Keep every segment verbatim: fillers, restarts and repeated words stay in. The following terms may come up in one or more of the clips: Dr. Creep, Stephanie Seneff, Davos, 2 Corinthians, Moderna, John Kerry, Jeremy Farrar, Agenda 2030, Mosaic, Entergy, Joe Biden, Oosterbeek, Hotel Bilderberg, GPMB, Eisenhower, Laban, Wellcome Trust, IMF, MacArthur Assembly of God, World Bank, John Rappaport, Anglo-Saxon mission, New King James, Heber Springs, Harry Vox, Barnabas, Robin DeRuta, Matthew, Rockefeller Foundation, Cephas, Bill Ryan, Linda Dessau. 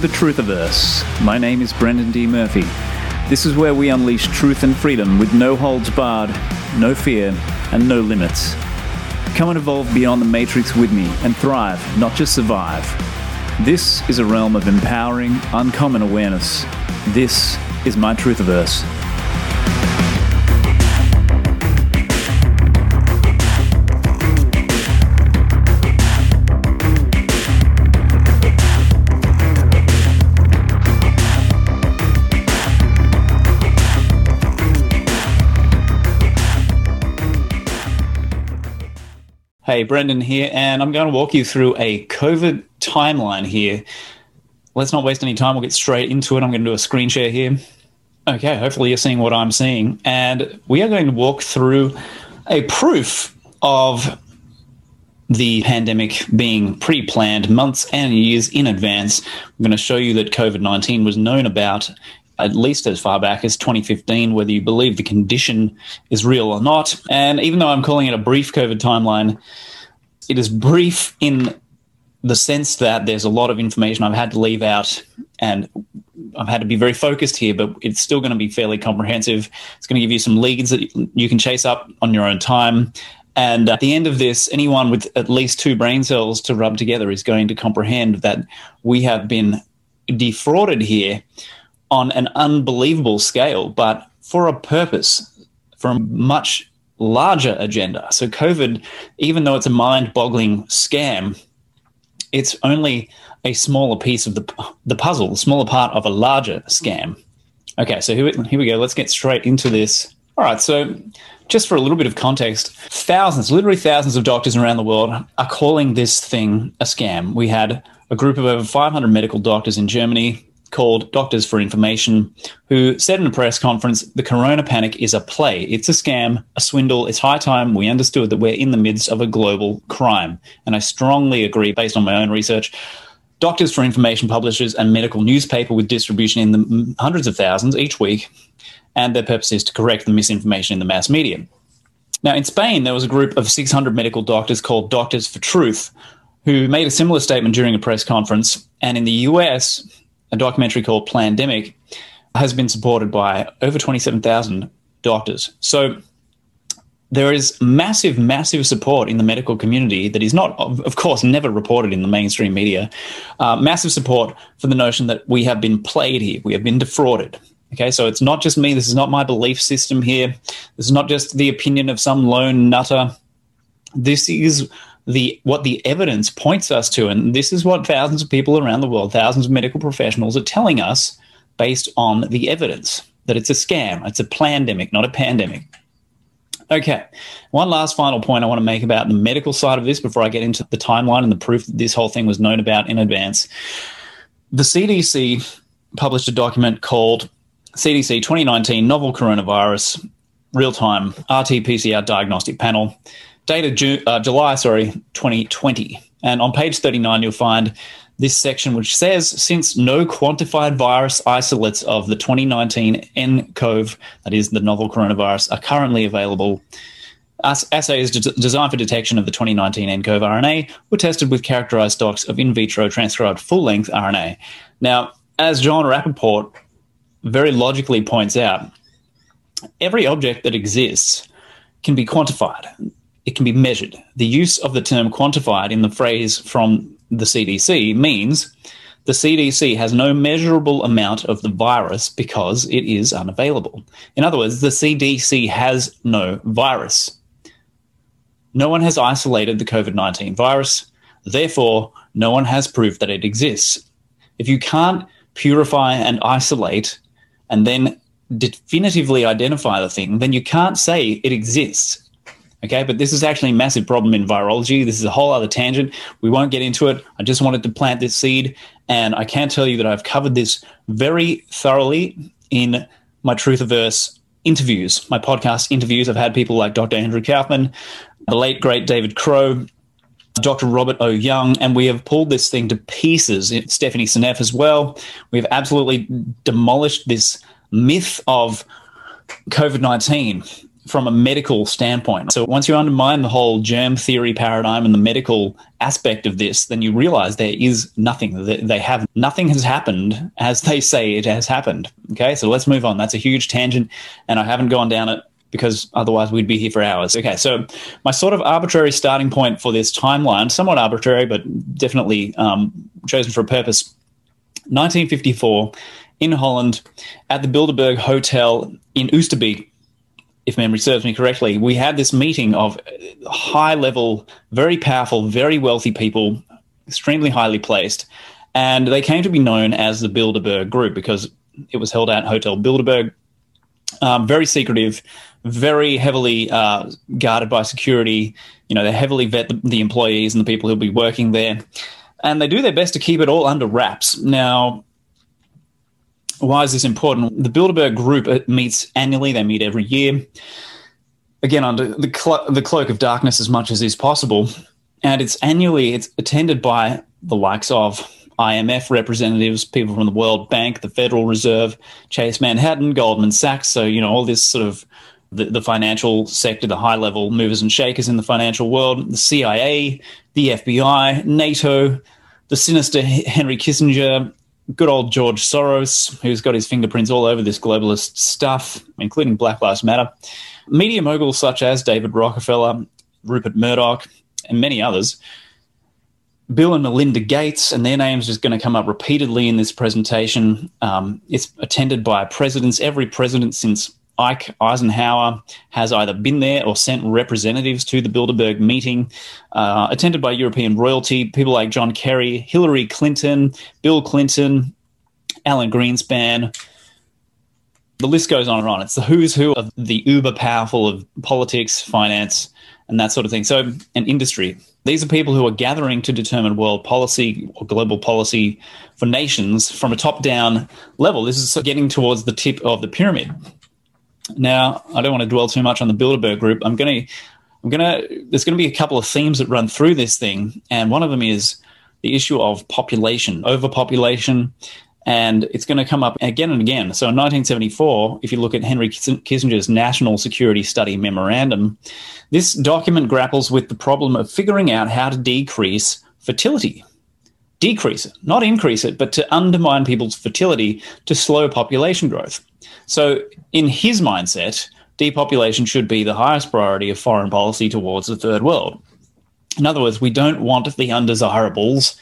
to the Truthiverse. My name is Brendan D. Murphy. This is where we unleash truth and freedom with no holds barred, no fear, and no limits. Come and evolve beyond the Matrix with me and thrive, not just survive. This is a realm of empowering, uncommon awareness. This is my Truthiverse. Hey, Brendan here, and I'm going to walk you through a COVID timeline here. Let's not waste any time. We'll get straight into it. I'm going to do a screen share here. Okay, hopefully you're seeing what I'm seeing. And we are going to walk through a proof of the pandemic being pre-planned months and years in advance. I'm going to show you that COVID nineteen was known about at least as far back as twenty fifteen, whether you believe the condition is real or not. And even though I'm calling it a brief COVID timeline, it is brief in the sense that there's a lot of information I've had to leave out, and I've had to be very focused here, but it's still going to be fairly comprehensive. It's going to give you some leads that you can chase up on your own time. And at the end of this, anyone with at least two brain cells to rub together is going to comprehend that we have been defrauded here on an unbelievable scale, but for a purpose, for a much larger agenda. So COVID, even though it's a mind-boggling scam, it's only a smaller piece of the the puzzle, the smaller part of a larger scam. Okay, so here, here we go. Let's get straight into this. All right, so just for a little bit of context, thousands, literally thousands of doctors around the world are calling this thing a scam. We had a group of over five hundred medical doctors in Germany called Doctors for Information, who said in a press conference, the corona panic is a play. It's a scam, a swindle. It's high time we understood that we're in the midst of a global crime. And I strongly agree, based on my own research. Doctors for Information publishes a medical newspaper with distribution in the hundreds of thousands each week, and their purpose is to correct the misinformation in the mass media. Now, in Spain, there was a group of six hundred medical doctors called Doctors for Truth, who made a similar statement during a press conference. And in the U S, a documentary called Plandemic has been supported by over twenty-seven thousand doctors. So there is massive, massive support in the medical community that is not, of course, never reported in the mainstream media. Uh, massive support for the notion that we have been played here. We have been defrauded. Okay, so it's not just me. This is not my belief system here. This is not just the opinion of some lone nutter. This is The, what the evidence points us to, and this is what thousands of people around the world, thousands of medical professionals are telling us based on the evidence, that it's a scam, it's a plandemic, not a pandemic. Okay, one last final point I want to make about the medical side of this before I get into the timeline and the proof that this whole thing was known about in advance. The C D C published a document called C D C twenty nineteen Novel Coronavirus Real-Time R T P C R Diagnostic Panel, dated June, uh, July, sorry, twenty twenty. And on page thirty-nine, you'll find this section which says, since no quantified virus isolates of the twenty nineteen N C O V, that is the novel coronavirus, are currently available, assays de- designed for detection of the twenty nineteen N C O V R N A were tested with characterized stocks of in vitro transcribed full-length R N A. Now, as John Rappaport very logically points out, every object that exists can be quantified. It can be measured. The use of the term quantified in the phrase from the C D C means the C D C has no measurable amount of the virus because it is unavailable. In other words, the C D C has no virus. No one has isolated the COVID nineteen virus. Therefore, no one has proof that it exists. If you can't purify and isolate and then definitively identify the thing, then you can't say it exists. Okay, but this is actually a massive problem in virology. This is a whole other tangent. We won't get into it. I just wanted to plant this seed, and I can tell you that I've covered this very thoroughly in my Truthiverse interviews, my podcast interviews. I've had people like Doctor Andrew Kaufman, the late, great David Crow, Doctor Robert O. Young, and we have pulled this thing to pieces. Stephanie Seneff as well. We've absolutely demolished this myth of COVID nineteen from a medical standpoint. So once you undermine the whole germ theory paradigm and the medical aspect of this, then you realize there is nothing. They have nothing has happened as they say it has happened. Okay, so let's move on. That's a huge tangent, and I haven't gone down it because otherwise we'd be here for hours. Okay, so my sort of arbitrary starting point for this timeline, somewhat arbitrary, but definitely um, chosen for a purpose, nineteen fifty-four in Holland at the Bilderberg Hotel in Oosterbeek, if memory serves me correctly, we had this meeting of high-level, very powerful, very wealthy people, extremely highly placed, and they came to be known as the Bilderberg Group because it was held at Hotel Bilderberg, um, very secretive, very heavily uh, guarded by security. You know, they heavily vet the, the employees and the people who'll be working there, and they do their best to keep it all under wraps. Now, why is this important? The Bilderberg Group meets annually. They meet every year, again, under the, clo- the cloak of darkness as much as is possible. And it's annually, it's attended by the likes of I M F representatives, people from the World Bank, the Federal Reserve, Chase Manhattan, Goldman Sachs. So, you know, all this sort of the, the financial sector, the high-level movers and shakers in the financial world, the C I A, the F B I, NATO, the sinister Henry Kissinger, good old George Soros, who's got his fingerprints all over this globalist stuff, including Black Lives Matter, media moguls such as David Rockefeller, Rupert Murdoch, and many others, Bill and Melinda Gates, and their names is going to come up repeatedly in this presentation. Um, it's attended by presidents. Every president since Ike Eisenhower has either been there or sent representatives to the Bilderberg meeting, uh, attended by European royalty, people like John Kerry, Hillary Clinton, Bill Clinton, Alan Greenspan. The list goes on and on. It's the who's who of the uber powerful of politics, finance, and that sort of thing. So, an industry. These are people who are gathering to determine world policy or global policy for nations from a top-down level. This is getting towards the tip of the pyramid. Now, I don't want to dwell too much on the Bilderberg Group. I'm going to, I'm going to, there's going to be a couple of themes that run through this thing. And one of them is the issue of population, overpopulation. And it's going to come up again and again. So in nineteen seventy-four, if you look at Henry Kissinger's National Security Study Memorandum, this document grapples with the problem of figuring out how to decrease fertility. Decrease it, not increase it, but to undermine people's fertility to slow population growth. So in his mindset, depopulation should be the highest priority of foreign policy towards the third world. In other words, we don't want the undesirables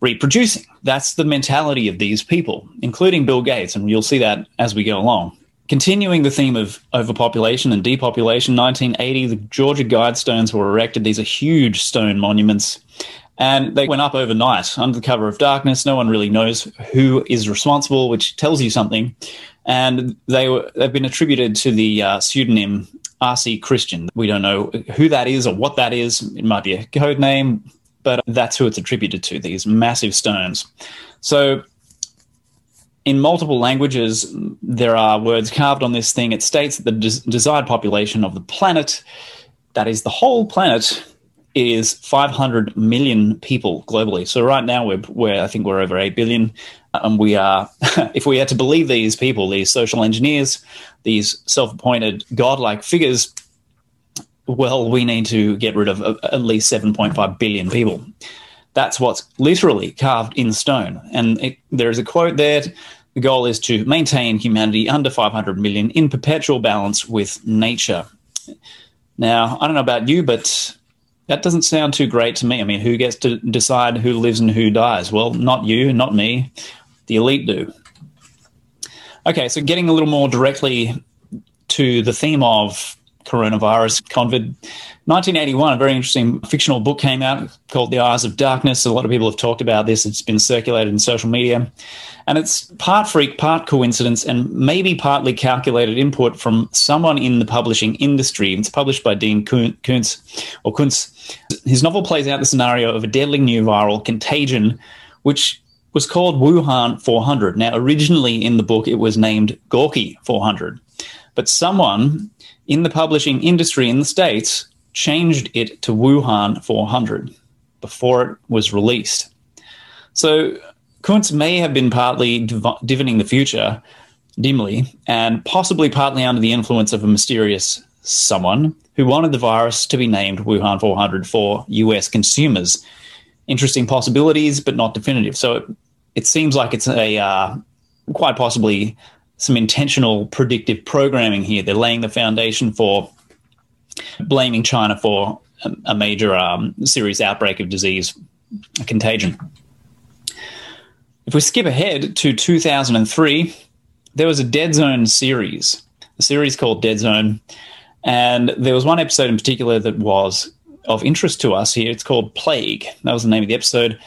reproducing. That's the mentality of these people, including Bill Gates, and you'll see that as we go along. Continuing the theme of overpopulation and depopulation, nineteen eighty, the Georgia Guidestones were erected. These are huge stone monuments. And they went up overnight under the cover of darkness. No one really knows who is responsible, which tells you something. And they were, they've been attributed to the uh, pseudonym R C Christian. We don't know who that is or what that is. It might be a code name, but that's who it's attributed to, these massive stones. So in multiple languages, there are words carved on this thing. It states that the des- desired population of the planet, that is the whole planet, is five hundred million people globally. So right now we're, we're I think we're over eight billion, and we are, if we are to believe these people, these social engineers, these self-appointed godlike figures, well, we need to get rid of uh, at least seven point five billion people. That's what's literally carved in stone. And it, there is a quote there. The goal is to maintain humanity under five hundred million in perpetual balance with nature. Now, I don't know about you, but that doesn't sound too great to me. I mean, who gets to decide who lives and who dies? Well, not you, not me. The elite do. Okay, so getting a little more directly to the theme of coronavirus, COVID, nineteen eighty-one, a very interesting fictional book came out called The Eyes of Darkness. A lot of people have talked about this. It's been circulated in social media. And it's part freak, part coincidence, and maybe partly calculated input from someone in the publishing industry. It's published by Dean Koontz, or Koontz. His novel plays out the scenario of a deadly new viral contagion, which was called Wuhan four hundred. Now, originally in the book, it was named Gorky four hundred. But someone in the publishing industry in the States changed it to Wuhan four hundred before it was released. So Kuntz may have been partly div- divining the future dimly and possibly partly under the influence of a mysterious someone who wanted the virus to be named Wuhan four hundred for U S consumers. Interesting possibilities, but not definitive. So it, it seems like it's a uh, quite possibly some intentional predictive programming here. They're laying the foundation for blaming China for a, a major um, serious outbreak of disease, a contagion. If we skip ahead to two thousand three, there was a Dead Zone series, a series called Dead Zone, and there was one episode in particular that was of interest to us here. It's called Plague. That was the name of the episode.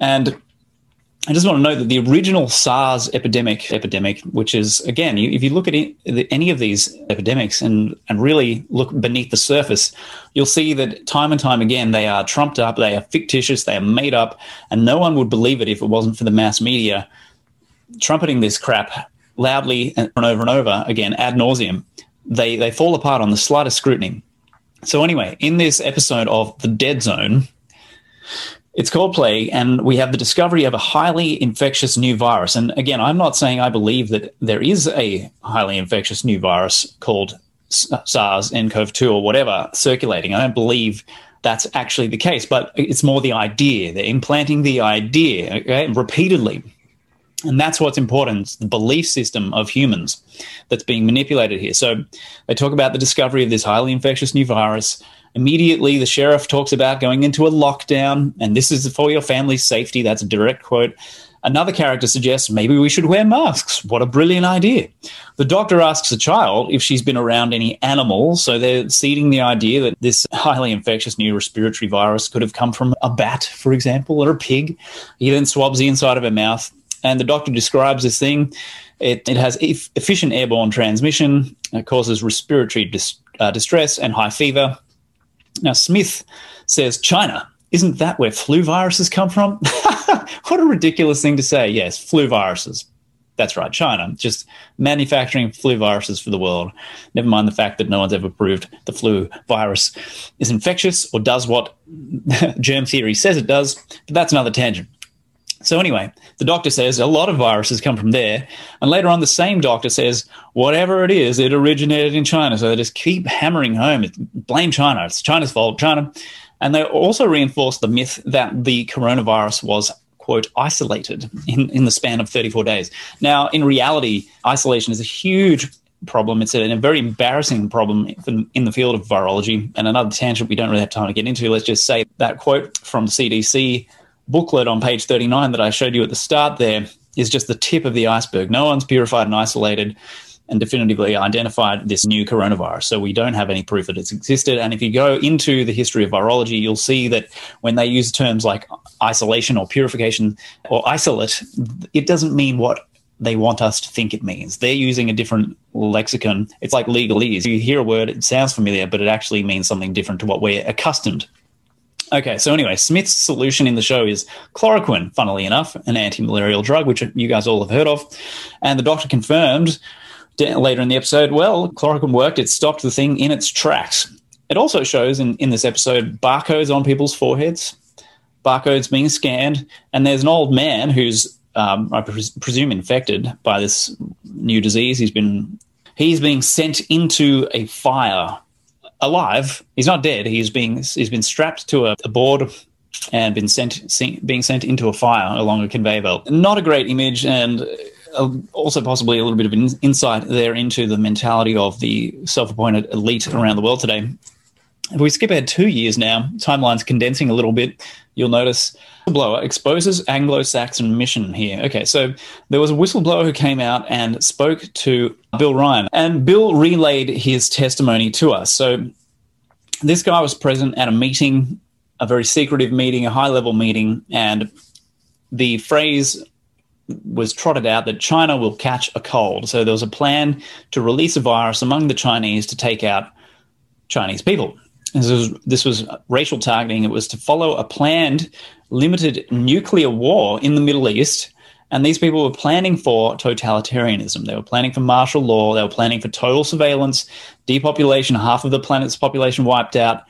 And I just want to note that the original SARS epidemic, epidemic, which is, again, if you look at any of these epidemics and, and really look beneath the surface, you'll see that time and time again, they are trumped up, they are fictitious, they are made up, and no one would believe it if it wasn't for the mass media trumpeting this crap loudly and over and over again, ad nauseum. They, they fall apart on the slightest scrutiny. So anyway, in this episode of The Dead Zone, it's called Plague, and we have the discovery of a highly infectious new virus. And again, I'm not saying I believe that there is a highly infectious new virus called SARS-CoV two or whatever circulating. I don't believe that's actually the case, but it's more the idea. They're implanting the idea, okay, repeatedly. And that's what's important, it's the belief system of humans that's being manipulated here. So they talk about the discovery of this highly infectious new virus. Immediately, the sheriff talks about going into a lockdown, and this is for your family's safety. That's a direct quote. Another character suggests maybe we should wear masks. What a brilliant idea. The doctor asks a child if she's been around any animals, so they're seeding the idea that this highly infectious new respiratory virus could have come from a bat, for example, or a pig. He then swabs the inside of her mouth, and the doctor describes this thing. It, it has e- efficient airborne transmission, it causes respiratory dis- uh, distress and high fever. Now, Smith says, China, isn't that where flu viruses come from? What a ridiculous thing to say. Yes, flu viruses. That's right, China, just manufacturing flu viruses for the world. Never mind the fact that no one's ever proved the flu virus is infectious or does what germ theory says it does, but that's another tangent. So anyway, the doctor says a lot of viruses come from there. And later on, the same doctor says, whatever it is, it originated in China. So they just keep hammering home. It's, blame China. It's China's fault, China. And they also reinforce the myth that the coronavirus was, quote, isolated in, in the span of thirty-four days. Now, in reality, isolation is a huge problem. It's a, a very embarrassing problem in, in the field of virology. And another tangent we don't really have time to get into. Let's just say that quote from C D C booklet on page thirty-nine that I showed you at the start there is just the tip of the iceberg. No one's purified and isolated and definitively identified this new coronavirus. So we don't have any proof that it's existed. And if you go into the history of virology, you'll see that when they use terms like isolation or purification or isolate, it doesn't mean what they want us to think it means. They're using a different lexicon. It's like legalese. You hear a word, it sounds familiar, but it actually means something different to what we're accustomed to. Okay, so anyway, Smith's solution in the show is chloroquine, funnily enough, an anti-malarial drug, which you guys all have heard of. And the doctor confirmed later in the episode, well, chloroquine worked. It stopped the thing in its tracks. It also shows in, in this episode barcodes on people's foreheads, barcodes being scanned. And there's an old man who's, um, I pres- presume, infected by this new disease. He's been he's being sent into a fire. Alive, he's not dead. He's being he's been strapped to a, a board and been sent se- being sent into a fire along a conveyor belt. Not a great image, and also possibly a little bit of an insight there into the mentality of the self-appointed elite around the world today. If we skip ahead two years now, timeline's condensing a little bit. You'll notice whistleblower exposes Anglo-Saxon mission here. Okay, so there was a whistleblower who came out and spoke to Bill Ryan, and Bill relayed his testimony to us. So this guy was present at a meeting, a very secretive meeting, a high-level meeting, and the phrase was trotted out that China will catch a cold. So there was a plan to release a virus among the Chinese to take out Chinese people. This was, this was racial targeting. It was to follow a planned limited nuclear war in the Middle East, and these people were planning for totalitarianism. They were planning for martial law. They were planning for total surveillance, depopulation, half of the planet's population wiped out,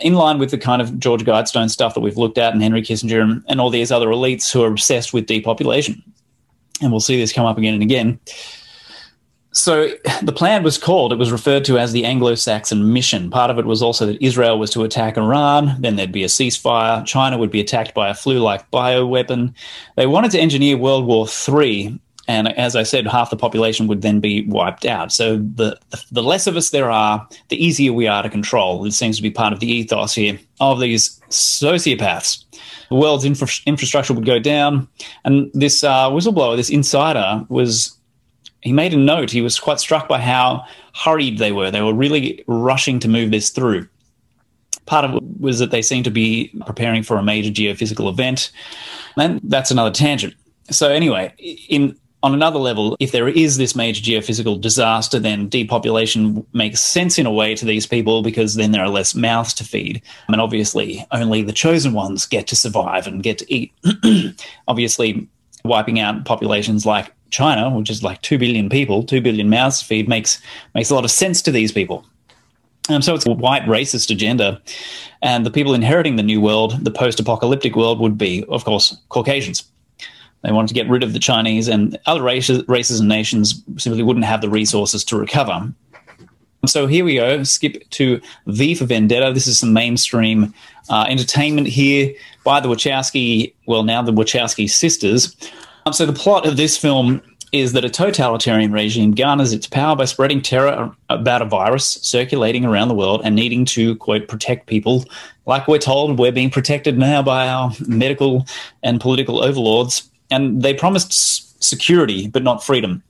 in line with the kind of George Guidestone stuff that we've looked at and Henry Kissinger and, and all these other elites who are obsessed with depopulation. And we'll see this come up again and again. So the plan was called, it was referred to as the Anglo-Saxon mission. Part of it was also that Israel was to attack Iran, then there'd be a ceasefire, China would be attacked by a flu-like bioweapon. They wanted to engineer World War Three, and as I said, half the population would then be wiped out. So the, the, the less of us there are, the easier we are to control. It seems to be part of the ethos here of these sociopaths. The world's infra- infrastructure would go down, and this uh, whistleblower, this insider, was... He made a note. He was quite struck by how hurried they were. They were really rushing to move this through. Part of it was that they seemed to be preparing for a major geophysical event. And that's another tangent. So anyway, in on another level, if there is this major geophysical disaster, then depopulation makes sense in a way to these people because then there are less mouths to feed. And obviously, only the chosen ones get to survive and get to eat. Obviously, wiping out populations like China, which is like two billion people, two billion mouths feed, makes makes a lot of sense to these people. Um, so it's a white racist agenda. And the people inheriting the new world, the post-apocalyptic world, would be, of course, Caucasians. They wanted to get rid of the Chinese, and other races, races and nations simply wouldn't have the resources to recover. So here we go. Skip to V for Vendetta. This is some mainstream uh, entertainment here by the Wachowski, well, now the Wachowski sisters. Um, so the plot of this film is that a totalitarian regime garners its power by spreading terror about a virus circulating around the world and needing to, quote, protect people. Like we're told, we're being protected now by our medical and political overlords. And they promised s- security, but not freedom.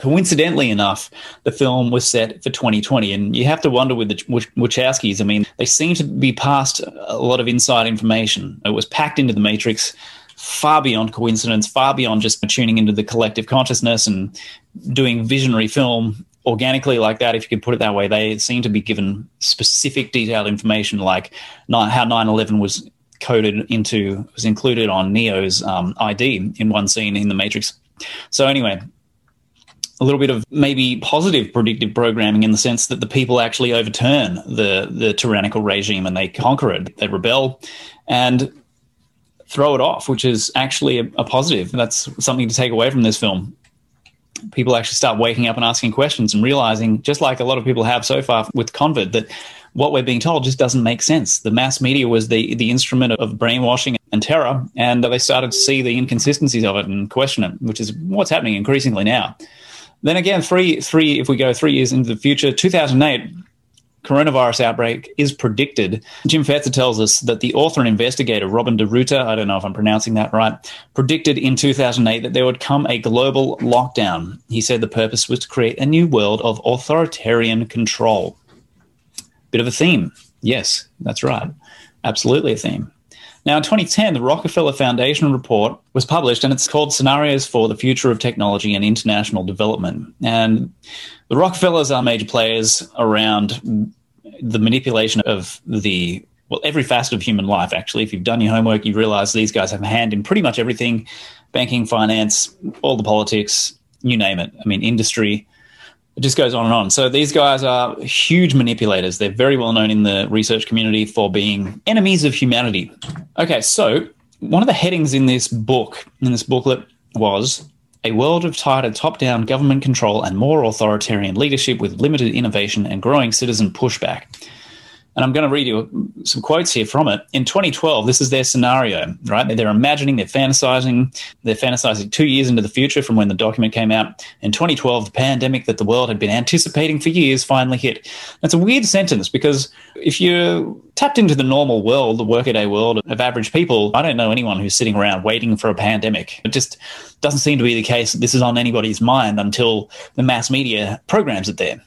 Coincidentally enough, the film was set for twenty twenty, and you have to wonder with the Wachowskis. I mean, they seem to be passed a lot of inside information. It was packed into the Matrix, far beyond coincidence, far beyond just tuning into the collective consciousness and doing visionary film organically like that, if you could put it that way. They seem to be given specific detailed information, like how nine eleven was coded into, was included on Neo's um, I D in one scene in the Matrix. So anyway, a little bit of maybe positive predictive programming in the sense that the people actually overturn the, the tyrannical regime and they conquer it, they rebel and throw it off, which is actually a, a positive. That's something to take away from this film. People actually start waking up and asking questions and realizing, just like a lot of people have so far with COVID, that what we're being told just doesn't make sense. The mass media was the, the instrument of brainwashing and terror, and they started to see the inconsistencies of it and question it, which is what's happening increasingly now. Then again, three, three. If we go three years into the future, two thousand eight, coronavirus outbreak is predicted. Jim Fetzer tells us that the author and investigator, Robin DeRuta, I don't know if I'm pronouncing that right, predicted in two thousand eight that there would come a global lockdown. He said the purpose was to create a new world of authoritarian control. Bit of a theme. Yes, that's right. Absolutely a theme. Now, in twenty ten, the Rockefeller Foundation report was published, and it's called Scenarios for the Future of Technology and International Development. And the Rockefellers are major players around the manipulation of the, well, every facet of human life, actually. If you've done your homework, you realize these guys have a hand in pretty much everything, banking, finance, all the politics, you name it. I mean, industry. It just goes on and on. So these guys are huge manipulators. They're very well known in the research community for being enemies of humanity. Okay, so one of the headings in this book, in this booklet, was a world of tighter top-down government control and more authoritarian leadership with limited innovation and growing citizen pushback. And I'm going to read you some quotes here from it. In twenty twelve, this is their scenario, right? They're imagining, they're fantasizing. They're fantasizing two years into the future from when the document came out. In twenty twelve, the pandemic that the world had been anticipating for years finally hit. That's a weird sentence because if you're tapped into the normal world, the workaday world of average people, I don't know anyone who's sitting around waiting for a pandemic. It just doesn't seem to be the case that this is on anybody's mind until the mass media programs it there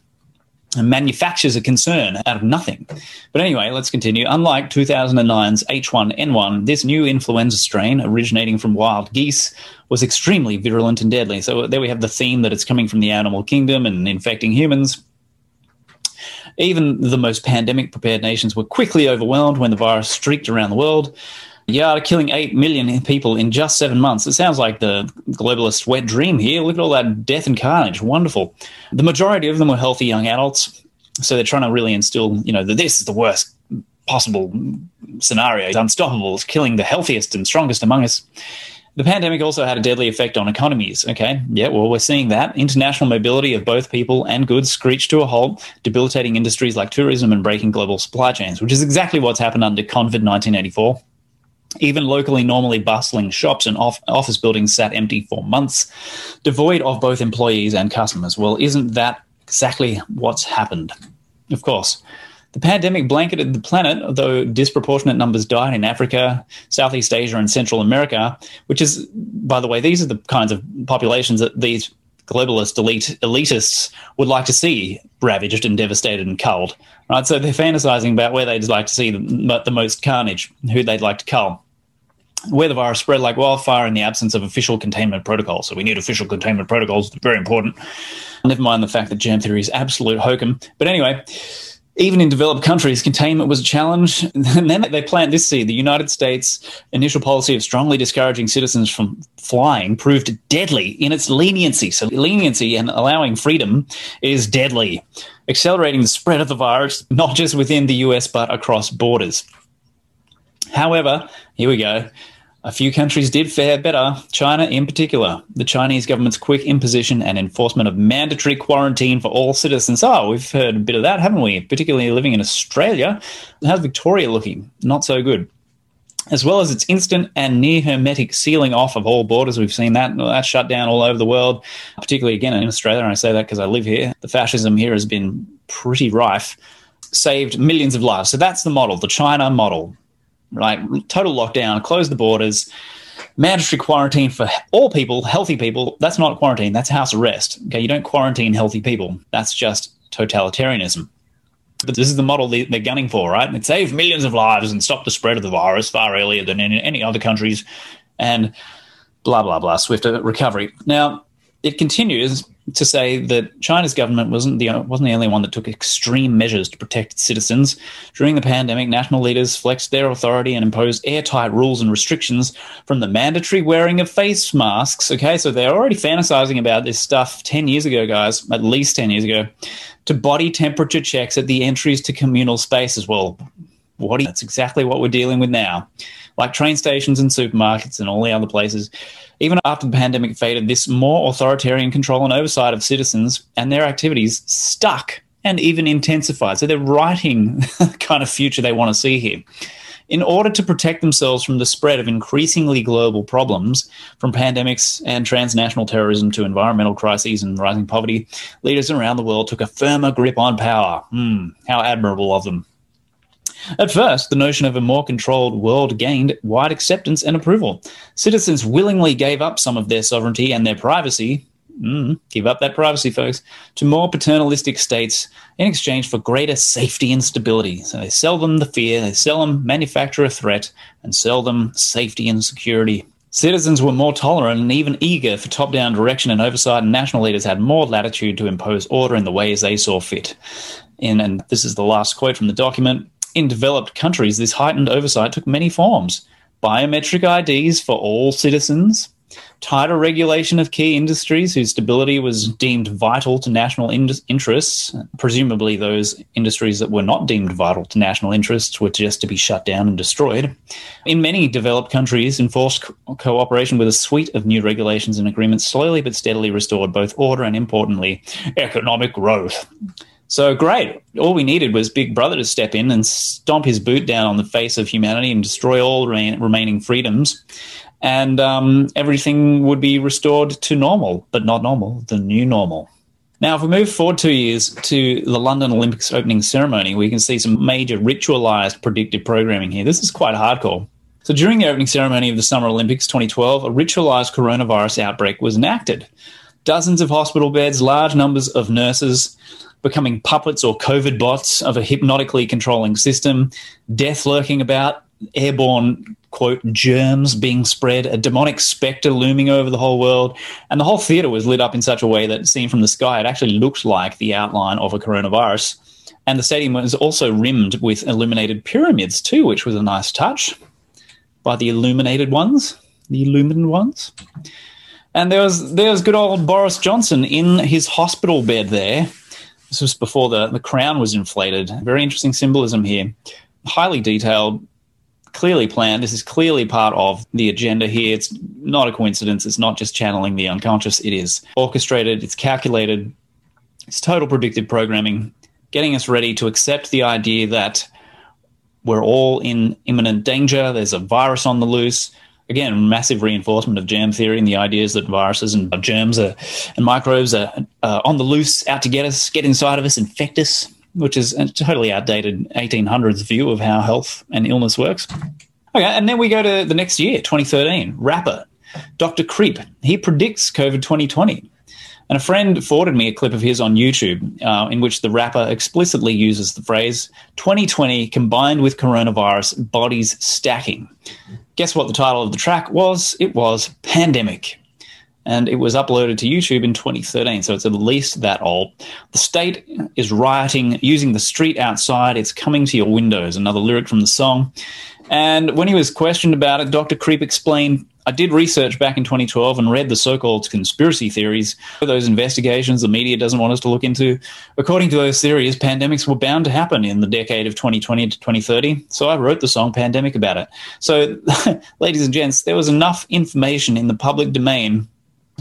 and manufactures a concern out of nothing. But anyway, let's continue. Unlike two thousand nine's H one N one, this new influenza strain originating from wild geese was extremely virulent and deadly. So there we have the theme that it's coming from the animal kingdom and infecting humans. Even the most pandemic-prepared nations were quickly overwhelmed when the virus streaked around the world. Yada, killing eight million people in just seven months. It sounds like the globalist wet dream here. Look at all that death and carnage. Wonderful. The majority of them were healthy young adults. So they're trying to really instill, you know, that this is the worst possible scenario. It's unstoppable. It's killing the healthiest and strongest among us. The pandemic also had a deadly effect on economies. Okay, yeah, well, we're seeing that. International mobility of both people and goods screeched to a halt, debilitating industries like tourism and breaking global supply chains, which is exactly what's happened under COVID nineteen eighty-four. Even locally normally bustling shops and off- office buildings sat empty for months, devoid of both employees and customers. Well, isn't that exactly what's happened? Of course. The pandemic blanketed the planet, though disproportionate numbers died in Africa, Southeast Asia, and Central America, which is, by the way, these are the kinds of populations that these globalist elite elitists would like to see ravaged and devastated and culled, right? So they're fantasizing about where they'd like to see the, the most carnage, who they'd like to cull. Where the virus spread like wildfire in the absence of official containment protocols. So we need official containment protocols, very important. Never mind the fact that germ theory is absolute hokum. But anyway, even in developed countries, containment was a challenge. And then they plant this seed. The United States' initial policy of strongly discouraging citizens from flying proved deadly in its leniency. So leniency and allowing freedom is deadly, accelerating the spread of the virus, not just within the U S, but across borders. However, here we go. A few countries did fare better, China in particular. The Chinese government's quick imposition and enforcement of mandatory quarantine for all citizens. Oh, we've heard a bit of that, haven't we? Particularly living in Australia. How's Victoria looking? Not so good. As well as its instant and near hermetic sealing off of all borders. We've seen that. That shut down all over the world, particularly, again, in Australia. And I say that because I live here. The fascism here has been pretty rife. Saved millions of lives. So that's the model, the China model. Right, total lockdown, close the borders, mandatory quarantine for all people, healthy people. That's not quarantine, that's house arrest. Okay, you don't quarantine healthy people. That's just totalitarianism. But this is the model they're gunning for, right? It saved millions of lives and stopped the spread of the virus far earlier than in any other countries and blah, blah, blah, swift recovery. Now, it continues to say that China's government wasn't the wasn't the only one that took extreme measures to protect its citizens. During the pandemic, national leaders flexed their authority and imposed airtight rules and restrictions, from the mandatory wearing of face masks. Okay, so they're already fantasizing about this stuff ten years ago, guys, at least ten years ago, to body temperature checks at the entries to communal spaces. Well, what? That's exactly what we're dealing with now. Like train stations and supermarkets and all the other places. Even after the pandemic faded, this more authoritarian control and oversight of citizens and their activities stuck and even intensified. So they're writing the kind of future they want to see here. In order to protect themselves from the spread of increasingly global problems, from pandemics and transnational terrorism to environmental crises and rising poverty, leaders around the world took a firmer grip on power. Mm, how admirable of them. At first, the notion of a more controlled world gained wide acceptance and approval. Citizens willingly gave up some of their sovereignty and their privacy, mm, give up that privacy, folks, to more paternalistic states in exchange for greater safety and stability. So they sell them the fear, they sell them manufacture a threat, and sell them safety and security. Citizens were more tolerant and even eager for top-down direction and oversight, and national leaders had more latitude to impose order in the ways they saw fit. And, and this is the last quote from the document. In developed countries, this heightened oversight took many forms. Biometric I Ds for all citizens, tighter regulation of key industries whose stability was deemed vital to national in- interests. Presumably those industries that were not deemed vital to national interests were just to be shut down and destroyed. In many developed countries, enforced co- cooperation with a suite of new regulations and agreements slowly but steadily restored both order and, importantly, economic growth. So great. All we needed was Big Brother to step in and stomp his boot down on the face of humanity and destroy all re- remaining freedoms. And um, everything would be restored to normal, but not normal, the new normal. Now, if we move forward two years to the London Olympics opening ceremony, we can see some major ritualized predictive programming here. This is quite hardcore. So during the opening ceremony of the Summer Olympics twenty twelve, a ritualized coronavirus outbreak was enacted. Dozens of hospital beds, large numbers of nurses becoming puppets or COVID bots of a hypnotically controlling system, death lurking about, airborne, quote, germs being spread, a demonic spectre looming over the whole world. And the whole theatre was lit up in such a way that, seen from the sky, it actually looked like the outline of a coronavirus. And the stadium was also rimmed with illuminated pyramids too, which was a nice touch by the illuminated ones, the illumined ones. And there was, there was good old Boris Johnson in his hospital bed there. This was before the, the crown was inflated. Very interesting symbolism here. Highly detailed, clearly planned. This is clearly part of the agenda here. It's not a coincidence. It's not just channeling the unconscious. It is orchestrated. It's calculated. It's total predictive programming, getting us ready to accept the idea that we're all in imminent danger. There's a virus on the loose. Again, massive reinforcement of germ theory and the ideas that viruses and germs are, and microbes are uh, on the loose, out to get us, get inside of us, infect us, which is a totally outdated eighteen hundreds view of how health and illness works. Okay, and then we go to the next year, twenty thirteen, rapper, Doctor Creep. He predicts COVID twenty twenty. And a friend forwarded me a clip of his on YouTube uh, in which the rapper explicitly uses the phrase, twenty twenty combined with coronavirus, bodies stacking. Guess what the title of the track was? It was Plandemic. And it was uploaded to YouTube in twenty thirteen, so it's at least that old. The state is rioting, using the street outside. It's coming to your windows, another lyric from the song. And when he was questioned about it, Doctor Creep explained, I did research back in twenty twelve and read the so-called conspiracy theories. Those investigations the media doesn't want us to look into. According to those theories, pandemics were bound to happen in the decade of twenty twenty to twenty thirty. So I wrote the song Plandemic about it. So, ladies and gents, there was enough information in the public domain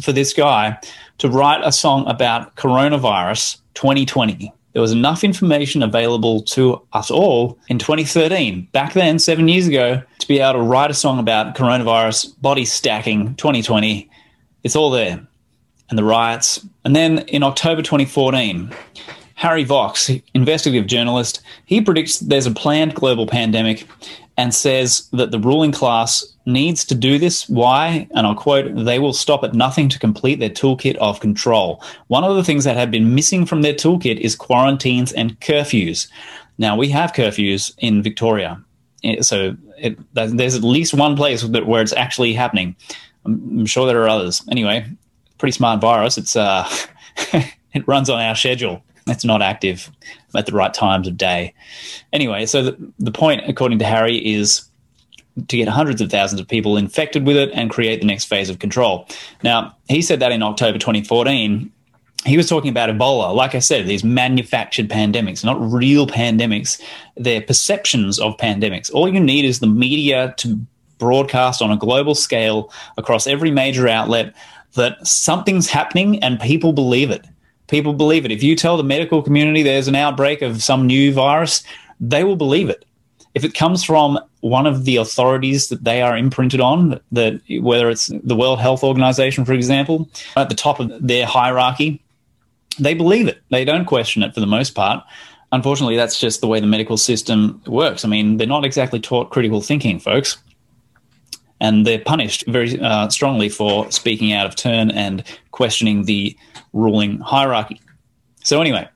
for this guy to write a song about coronavirus twenty twenty. There was enough information available to us all in twenty thirteen, back then, seven years ago, to be able to write a song about coronavirus, body stacking, twenty twenty. It's all there. And the riots. And then in October twenty fourteen, Harry Vox, investigative journalist, he predicts there's a planned global pandemic and says that the ruling class needs to do this. Why? And I'll quote, they will stop at nothing to complete their toolkit of control. One of the things that have been missing from their toolkit is quarantines and curfews. Now, we have curfews in Victoria. So it, there's at least one place where it's actually happening. I'm sure there are others. Anyway, pretty smart virus. It's uh, it runs on our schedule. It's not active at the right times of day. Anyway, so the, the point, according to Harry, is to get hundreds of thousands of people infected with it and create the next phase of control. Now, he said that in October twenty fourteen. He was talking about Ebola. Like I said, these manufactured pandemics, not real pandemics. They're perceptions of pandemics. All you need is the media to broadcast on a global scale across every major outlet that something's happening and people believe it. People believe it. If you tell the medical community there's an outbreak of some new virus, they will believe it. If it comes from one of the authorities that they are imprinted on, that whether it's the World Health Organization, for example, at the top of their hierarchy, they believe it. They don't question it for the most part. Unfortunately, that's just the way the medical system works. I mean, they're not exactly taught critical thinking, folks. And they're punished very uh, strongly for speaking out of turn and questioning the ruling hierarchy. So anyway,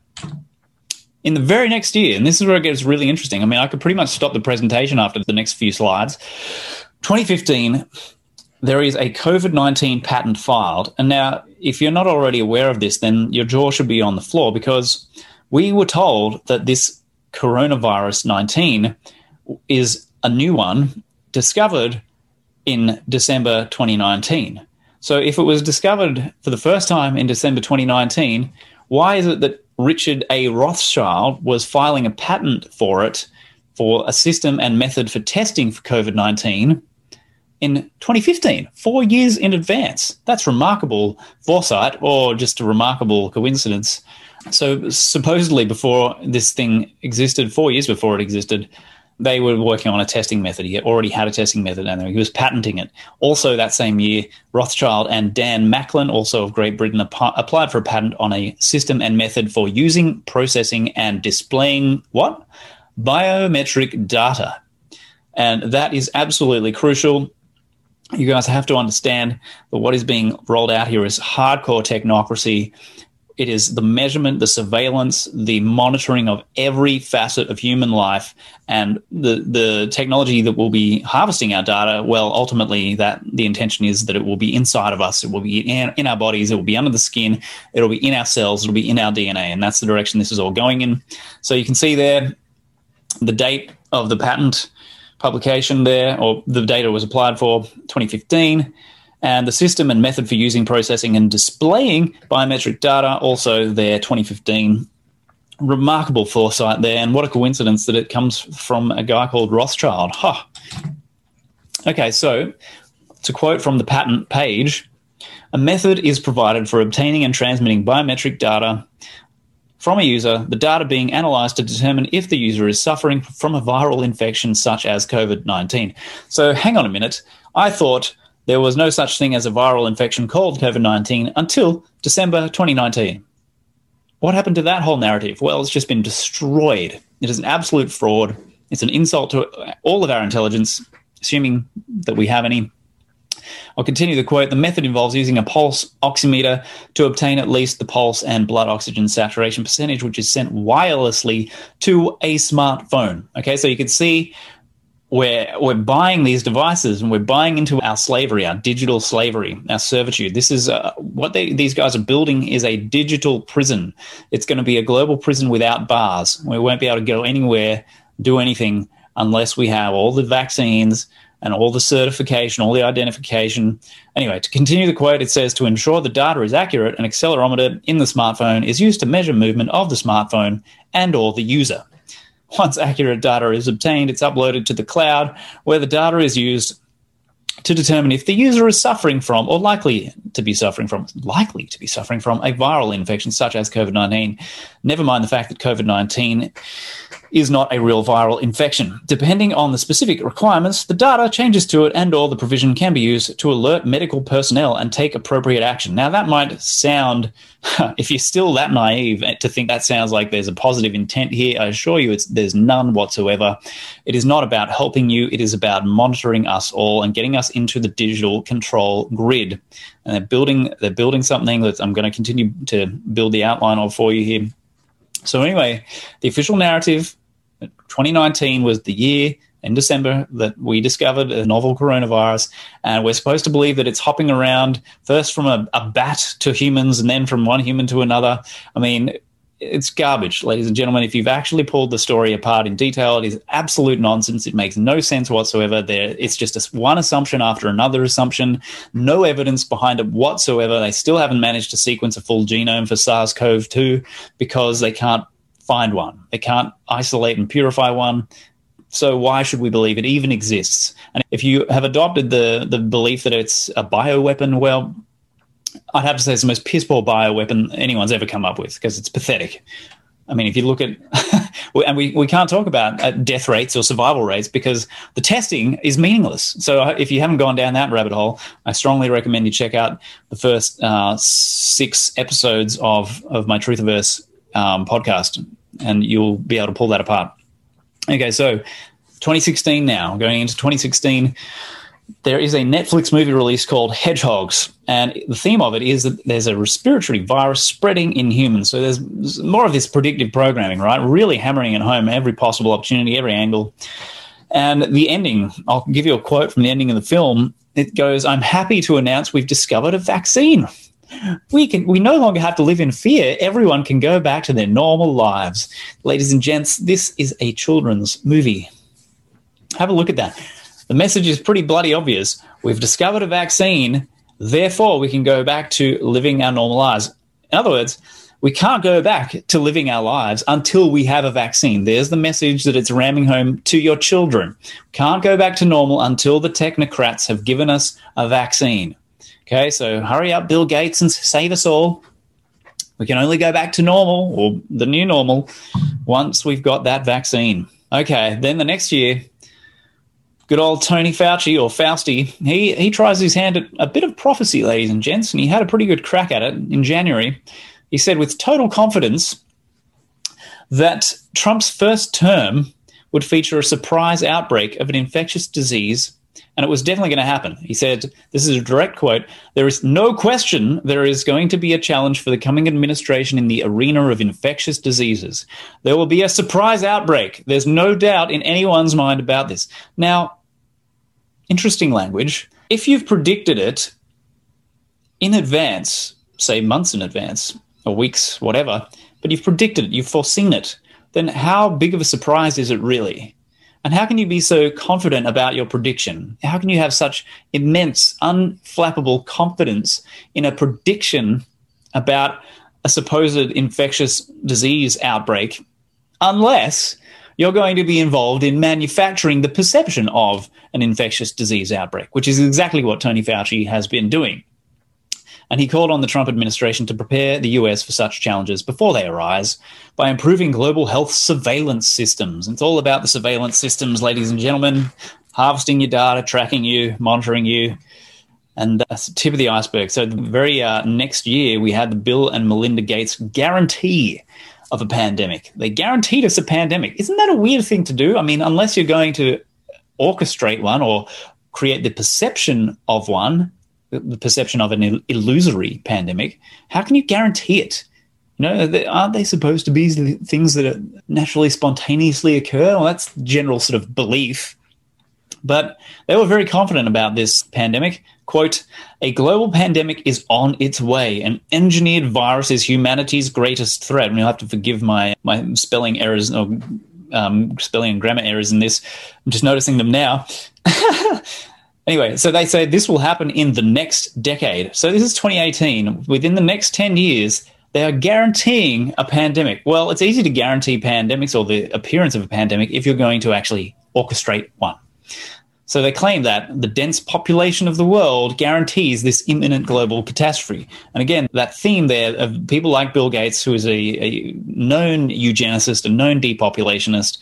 in the very next year, and this is where it gets really interesting. I mean, I could pretty much stop the presentation after the next few slides. twenty fifteen, there is a COVID nineteen patent filed. And now, if you're not already aware of this, then your jaw should be on the floor, because we were told that this coronavirus nineteen is a new one discovered in December twenty nineteen. So if it was discovered for the first time in December twenty nineteen, why is it that Richard A. Rothschild was filing a patent for it, for a system and method for testing for COVID nineteen in twenty fifteen, four years in advance? That's remarkable foresight, or just a remarkable coincidence. So supposedly before this thing existed, four years before it existed, they were working on a testing method. He already had a testing method and he was patenting it. Also that same year, Rothschild and Dan Macklin, also of Great Britain, ap- applied for a patent on a system and method for using, processing, and displaying what? Biometric data. And that is absolutely crucial. You guys have to understand that what is being rolled out here is hardcore technocracy. It is the measurement, the surveillance, the monitoring of every facet of human life, and the, the technology that will be harvesting our data. Well, ultimately, that the intention is that it will be inside of us. It will be in, in our bodies. It will be under the skin. It'll be in our cells. It'll be in our D N A, and that's the direction this is all going in. So you can see there the date of the patent publication there, or the data was applied for, twenty fifteen. And the system and method for using, processing, and displaying biometric data, also there, twenty fifteen. Remarkable foresight there, and what a coincidence that it comes from a guy called Rothschild. Huh. Okay, so to quote from the patent page, a method is provided for obtaining and transmitting biometric data from a user, the data being analyzed to determine if the user is suffering from a viral infection such as COVID nineteen. So hang on a minute. I thought there was no such thing as a viral infection called COVID nineteen until December twenty nineteen. What happened to that whole narrative? Well, it's just been destroyed. It is an absolute fraud. It's an insult to all of our intelligence, assuming that we have any. I'll continue the quote. The method involves using a pulse oximeter to obtain at least the pulse and blood oxygen saturation percentage, which is sent wirelessly to a smartphone. Okay, so you can see we're, we're buying these devices and we're buying into our slavery, our digital slavery, our servitude. This is uh, what they, these guys are building is a digital prison. It's going to be a global prison without bars. We won't be able to go anywhere, do anything, unless we have all the vaccines and all the certification, all the identification. Anyway, to continue the quote, it says, to ensure the data is accurate, an accelerometer in the smartphone is used to measure movement of the smartphone and or the user. Once accurate data is obtained, it's uploaded to the cloud where the data is used to determine if the user is suffering from or likely to be suffering from, likely to be suffering from a viral infection such as COVID nineteen. Never mind the fact that COVID nineteen is not a real viral infection. Depending on the specific requirements, the data changes to it and or the provision can be used to alert medical personnel and take appropriate action. Now, that might sound, if you're still that naive to think that sounds like there's a positive intent here, I assure you it's, there's none whatsoever. It is not about helping you. It is about monitoring us all and getting us into the digital control grid, and they're building they're building something that I'm going to continue to build the outline of for you here. So anyway, the official narrative, twenty nineteen was the year in December that we discovered a novel coronavirus, and we're supposed to believe that it's hopping around first from a, a bat to humans and then from one human to another. I mean, it's garbage, ladies and gentlemen. If you've actually pulled the story apart in detail, it is absolute nonsense. It makes no sense whatsoever. There, it's just a, one assumption after another assumption, no evidence behind it whatsoever. They still haven't managed to sequence a full genome for SARS-CoV two because they can't find one. They can't isolate and purify one. So why should we believe it even exists? And if you have adopted the, the belief that it's a bioweapon, well, I'd have to say it's the most piss-poor bioweapon anyone's ever come up with because it's pathetic. I mean, if you look at – and we, we can't talk about uh, death rates or survival rates because the testing is meaningless. So if you haven't gone down that rabbit hole, I strongly recommend you check out the first uh, six episodes of, of my Truthiverse um, podcast, and you'll be able to pull that apart. Okay, so twenty sixteen now, going into twenty sixteen – there is a Netflix movie release called Hedgehogs, and the theme of it is that there's a respiratory virus spreading in humans. So there's more of this predictive programming, right? Really hammering it home every possible opportunity, every angle. And the ending, I'll give you a quote from the ending of the film. It goes, "I'm happy to announce we've discovered a vaccine. We can. We no longer have to live in fear. Everyone can go back to their normal lives." Ladies and gents, this is a children's movie. Have a look at that. The message is pretty bloody obvious. We've discovered a vaccine, therefore we can go back to living our normal lives. In other words, we can't go back to living our lives until we have a vaccine. There's the message that it's ramming home to your children. Can't go back to normal until the technocrats have given us a vaccine. Okay, so hurry up, Bill Gates, and save us all. We can only go back to normal, or the new normal, once we've got that vaccine. Okay, then the next year, good old Tony Fauci, or Fausti, he he tries his hand at a bit of prophecy, ladies and gents, and he had a pretty good crack at it in January. He said with total confidence that Trump's first term would feature a surprise outbreak of an infectious disease, and it was definitely going to happen. He said, this is a direct quote, "There is no question there is going to be a challenge for the coming administration in the arena of infectious diseases. There will be a surprise outbreak. There's no doubt in anyone's mind about this." Now, interesting language. If you've predicted it in advance, say months in advance or weeks, whatever, but you've predicted it, you've foreseen it, then how big of a surprise is it really? And how can you be so confident about your prediction? How can you have such immense, unflappable confidence in a prediction about a supposed infectious disease outbreak unless you're going to be involved in manufacturing the perception of an infectious disease outbreak, which is exactly what Tony Fauci has been doing. And he called on the Trump administration to prepare the U S for such challenges before they arise by improving global health surveillance systems. And it's all about the surveillance systems, ladies and gentlemen, harvesting your data, tracking you, monitoring you. And that's the tip of the iceberg. So the very uh, next year, we had the Bill and Melinda Gates guarantee of a pandemic. They guaranteed us a pandemic. Isn't that a weird thing to do? I mean, unless you're going to orchestrate one or create the perception of one, the perception of an illusory pandemic, how can you guarantee it? You know, aren't they supposed to be things that are naturally spontaneously occur? Well, that's general sort of belief. But they were very confident about this pandemic. Quote, a global pandemic is on its way. An engineered virus is humanity's greatest threat. And you'll have to forgive my, my spelling errors or um, spelling and grammar errors in this. I'm just noticing them now. Anyway, so they say this will happen in the next decade. So this is twenty eighteen. Within the next ten years, they are guaranteeing a pandemic. Well, it's easy to guarantee pandemics or the appearance of a pandemic if you're going to actually orchestrate one. So they claim that the dense population of the world guarantees this imminent global catastrophe. And again, that theme there of people like Bill Gates, who is a, a known eugenicist, a known depopulationist,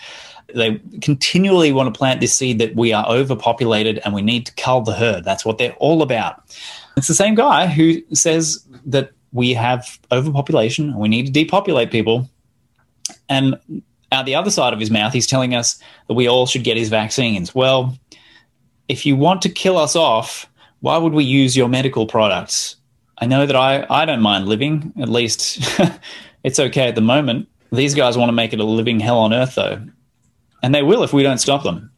they continually want to plant this seed that we are overpopulated and we need to cull the herd. That's what they're all about. It's the same guy who says that we have overpopulation and we need to depopulate people. And out the other side of his mouth, he's telling us that we all should get his vaccines. Well, if you want to kill us off, why would we use your medical products? I know that I, I don't mind living, at least it's okay at the moment. These guys want to make it a living hell on earth, though. And they will if we don't stop them.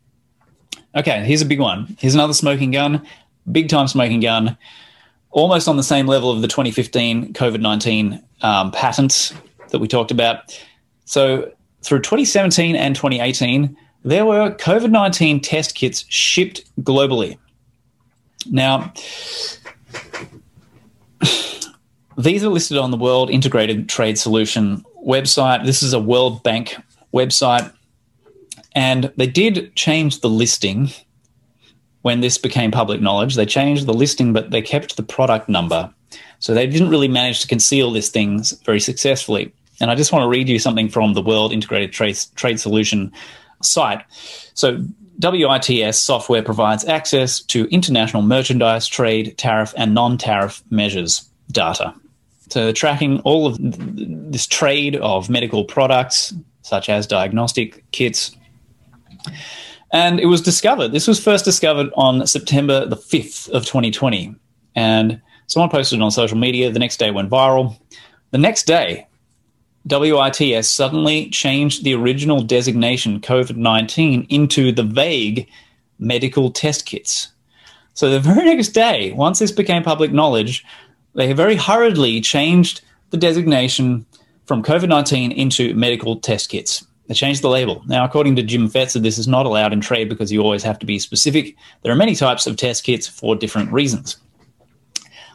Okay, here's a big one. Here's another smoking gun, big-time smoking gun, almost on the same level of the twenty fifteen COVID nineteen um, patent that we talked about. So through twenty seventeen and twenty eighteen, there were COVID nineteen test kits shipped globally. Now, these are listed on the World Integrated Trade Solution website. This is a World Bank website. And they did change the listing when this became public knowledge. They changed the listing, but they kept the product number. So they didn't really manage to conceal these things very successfully. And I just want to read you something from the World Integrated Trade, Trade Solution site. So W I T S software provides access to international merchandise, trade, tariff, and non-tariff measures data. So they're tracking all of this trade of medical products, such as diagnostic kits. And it was discovered, this was first discovered on September the fifth of twenty twenty. And someone posted it on social media. The next day went viral. The next day, W I T S suddenly changed the original designation COVID nineteen into the vague medical test kits. So the very next day, once this became public knowledge, they very hurriedly changed the designation from COVID nineteen into medical test kits. They changed the label. Now, according to Jim Fetzer, this is not allowed in trade because you always have to be specific. There are many types of test kits for different reasons.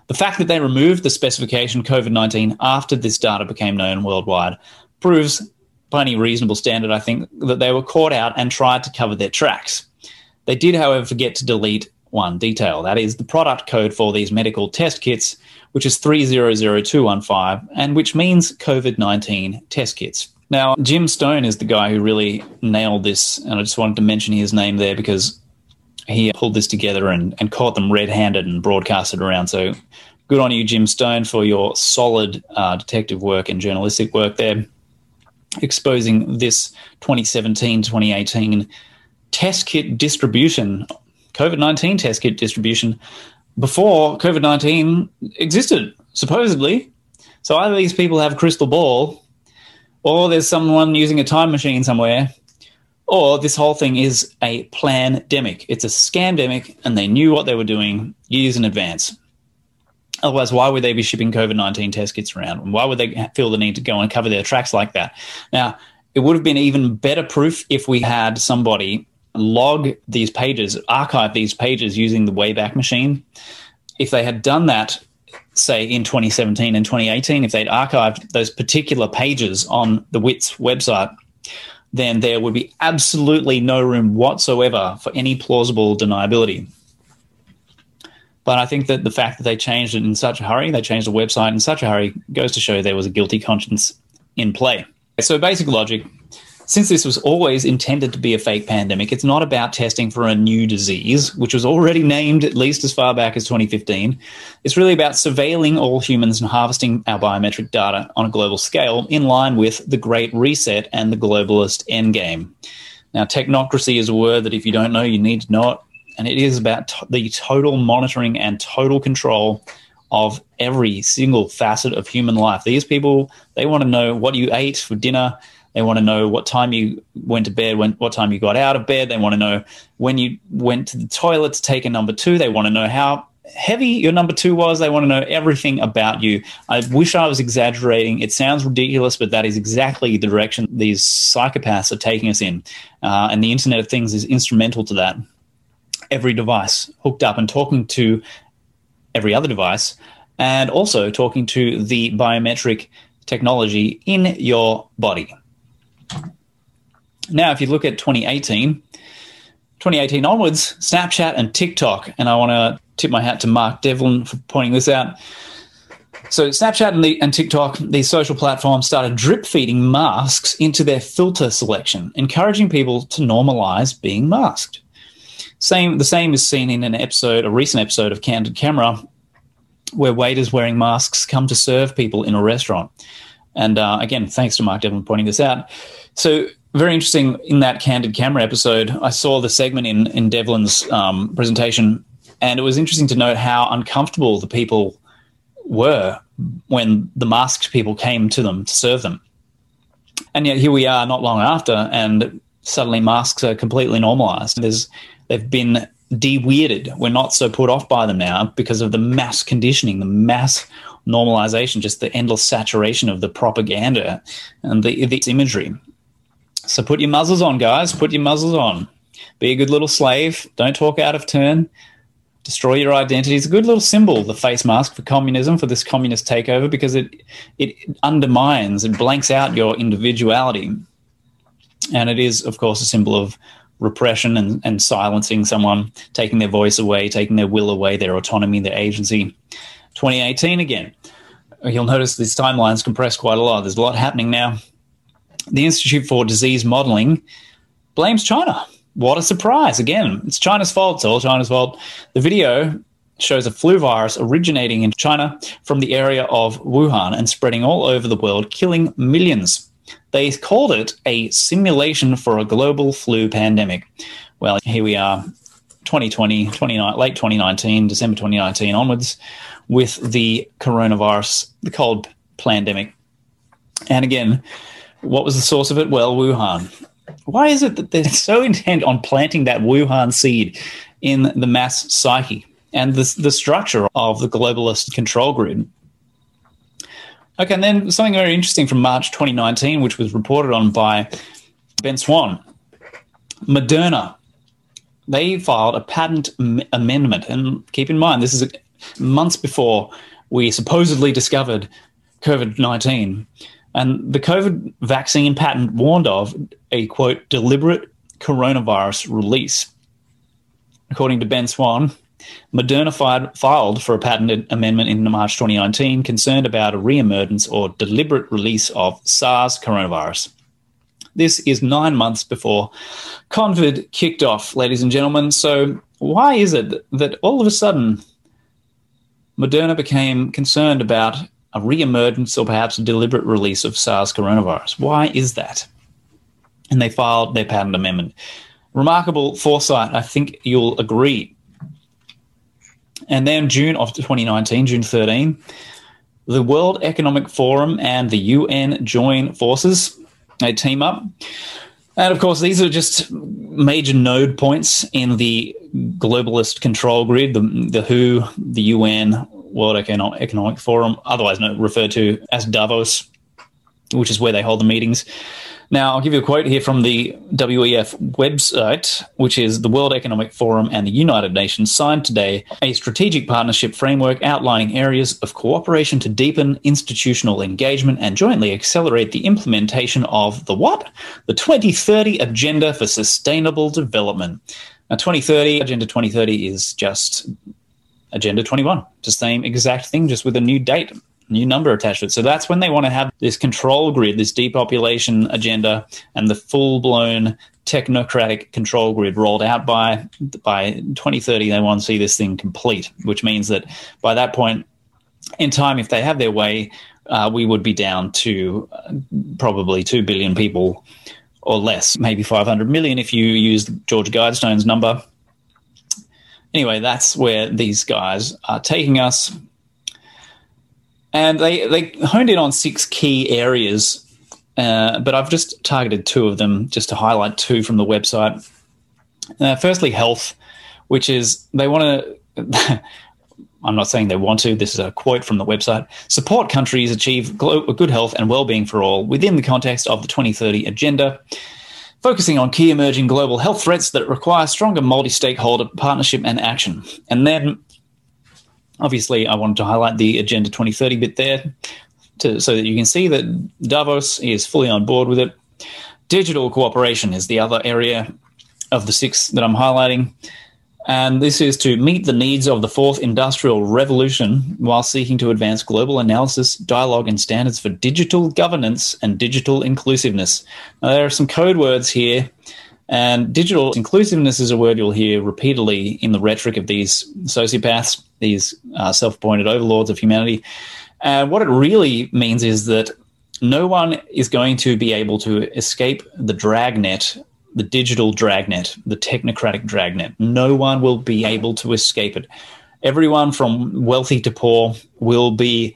The fact that they removed the specification COVID nineteen after this data became known worldwide proves, by any reasonable standard, I think, that they were caught out and tried to cover their tracks. They did, however, forget to delete one detail. That is the product code for these medical test kits, which is three zero zero two one five, and which means COVID nineteen test kits. Now, Jim Stone is the guy who really nailed this, and I just wanted to mention his name there because he pulled this together and, and caught them red-handed and broadcast it around. So good on you, Jim Stone, for your solid uh, detective work and journalistic work there, exposing this twenty seventeen twenty eighteen test kit distribution, COVID nineteen test kit distribution, before COVID nineteen existed, supposedly. So either these people have a crystal ball, or there's someone using a time machine somewhere, or this whole thing is a plandemic. It's a scamdemic, and they knew what they were doing years in advance. Otherwise, why would they be shipping COVID nineteen test kits around? And why would they feel the need to go and cover their tracks like that? Now, it would have been even better proof if we had somebody log these pages, archive these pages using the Wayback Machine. If they had done that, say in twenty seventeen and twenty eighteen, if they'd archived those particular pages on the W I T S website, then there would be absolutely no room whatsoever for any plausible deniability. But I think that the fact that they changed it in such a hurry, they changed the website in such a hurry, goes to show there was a guilty conscience in play. So basic logic, since this was always intended to be a fake pandemic, it's not about testing for a new disease, which was already named at least as far back as twenty fifteen. It's really about surveilling all humans and harvesting our biometric data on a global scale in line with the Great Reset and the globalist endgame. Now, technocracy is a word that if you don't know, you need to know it. And it is about t- the total monitoring and total control of every single facet of human life. These people, they want to know what you ate for dinner. They want to know what time you went to bed, when, what time you got out of bed. They want to know when you went to the toilet to take a number two. They want to know how heavy your number two was. They want to know everything about you. I wish I was exaggerating. It sounds ridiculous, but that is exactly the direction these psychopaths are taking us in. Uh, and the Internet of Things is instrumental to that. Every device hooked up and talking to every other device, and also talking to the biometric technology in your body. Now, if you look at twenty eighteen onwards, Snapchat and TikTok, and I want to tip my hat to Mark Devlin for pointing this out. So Snapchat and, the, and TikTok, these social platforms, started drip-feeding masks into their filter selection, encouraging people to normalize being masked. Same, the same is seen in an episode, a recent episode of Candid Camera, where waiters wearing masks come to serve people in a restaurant. And uh, again, thanks to Mark Devlin pointing this out. So very interesting, in that Candid Camera episode, I saw the segment in, in Devlin's um, presentation, and it was interesting to note how uncomfortable the people were when the masked people came to them to serve them. And yet here we are not long after, and suddenly masks are completely normalized. There's They've been de-weirded. We're not so put off by them now because of the mass conditioning, the mass normalization, just the endless saturation of the propaganda and the, the imagery. So put your muzzles on, guys. Put your muzzles on. Be a good little slave. Don't talk out of turn. Destroy your identity. It's a good little symbol, the face mask, for communism, for this communist takeover, because it it undermines and blanks out your individuality. And it is, of course, a symbol of repression and, and silencing someone, taking their voice away, taking their will away, their autonomy, their agency. twenty eighteen again. You'll notice these timelines compress quite a lot. There's a lot happening now. The Institute for Disease Modeling blames China. What a surprise. Again, it's China's fault. It's all China's fault. The video shows a flu virus originating in China from the area of Wuhan and spreading all over the world, killing millions. They called it a simulation for a global flu pandemic. Well, here we are, twenty twenty, twenty, late twenty nineteen, December twenty nineteen onwards, with the coronavirus, the cold plandemic. And again, what was the source of it? Well, Wuhan. Why is it that they're so intent on planting that Wuhan seed in the mass psyche and the, the structure of the globalist control grid? Okay, and then something very interesting from March twenty nineteen, which was reported on by Ben Swan. Moderna, they filed a patent m- amendment. And keep in mind, this is a, months before we supposedly discovered COVID nineteen. And the COVID vaccine patent warned of a, quote, deliberate coronavirus release. According to Ben Swan, Moderna fired, filed for a patent amendment in March twenty nineteen concerned about a reemergence or deliberate release of SARS coronavirus. This is nine months before COVID kicked off, ladies and gentlemen. So why is it that all of a sudden Moderna became concerned about a reemergence or perhaps a deliberate release of SARS coronavirus? Why is that? And they filed their patent amendment. Remarkable foresight, I think you'll agree. And then June of twenty nineteen, June thirteenth, the World Economic Forum and the U N join forces. They team up. And, of course, these are just major node points in the globalist control grid, the, the W H O, the U N, World Economic, Economic Forum, otherwise referred to as Davos, which is where they hold the meetings. Now, I'll give you a quote here from the W E F website, which is the World Economic Forum and the United Nations signed today a strategic partnership framework outlining areas of cooperation to deepen institutional engagement and jointly accelerate the implementation of the what? The twenty thirty Agenda for Sustainable Development. Now, twenty thirty, Agenda twenty thirty is just Agenda twenty-one. It's the same exact thing, just with a new date. New number attached to it. So that's when they want to have this control grid, this depopulation agenda, and the full-blown technocratic control grid rolled out by by twenty thirty. They want to see this thing complete, which means that by that point in time, if they have their way, uh, we would be down to probably two billion people or less, maybe five hundred million if you use George Guidestone's number. Anyway, that's where these guys are taking us. And they, they honed in on six key areas, uh, but I've just targeted two of them just to highlight two from the website. Uh, firstly, health, which is they want to – I'm not saying they want to. This is a quote from the website. Support countries achieve glo- good health and well-being for all within the context of the twenty thirty agenda, focusing on key emerging global health threats that require stronger multi-stakeholder partnership and action. And then – obviously, I wanted to highlight the Agenda twenty thirty bit there to, so that you can see that Davos is fully on board with it. Digital cooperation is the other area of the six that I'm highlighting. And this is to meet the needs of the fourth industrial revolution while seeking to advance global analysis, dialogue, and standards for digital governance and digital inclusiveness. Now, there are some code words here. And digital inclusiveness is a word you'll hear repeatedly in the rhetoric of these sociopaths, these uh, self-appointed overlords of humanity. And what it really means is that no one is going to be able to escape the dragnet, the digital dragnet, the technocratic dragnet. No one will be able to escape it. Everyone from wealthy to poor will be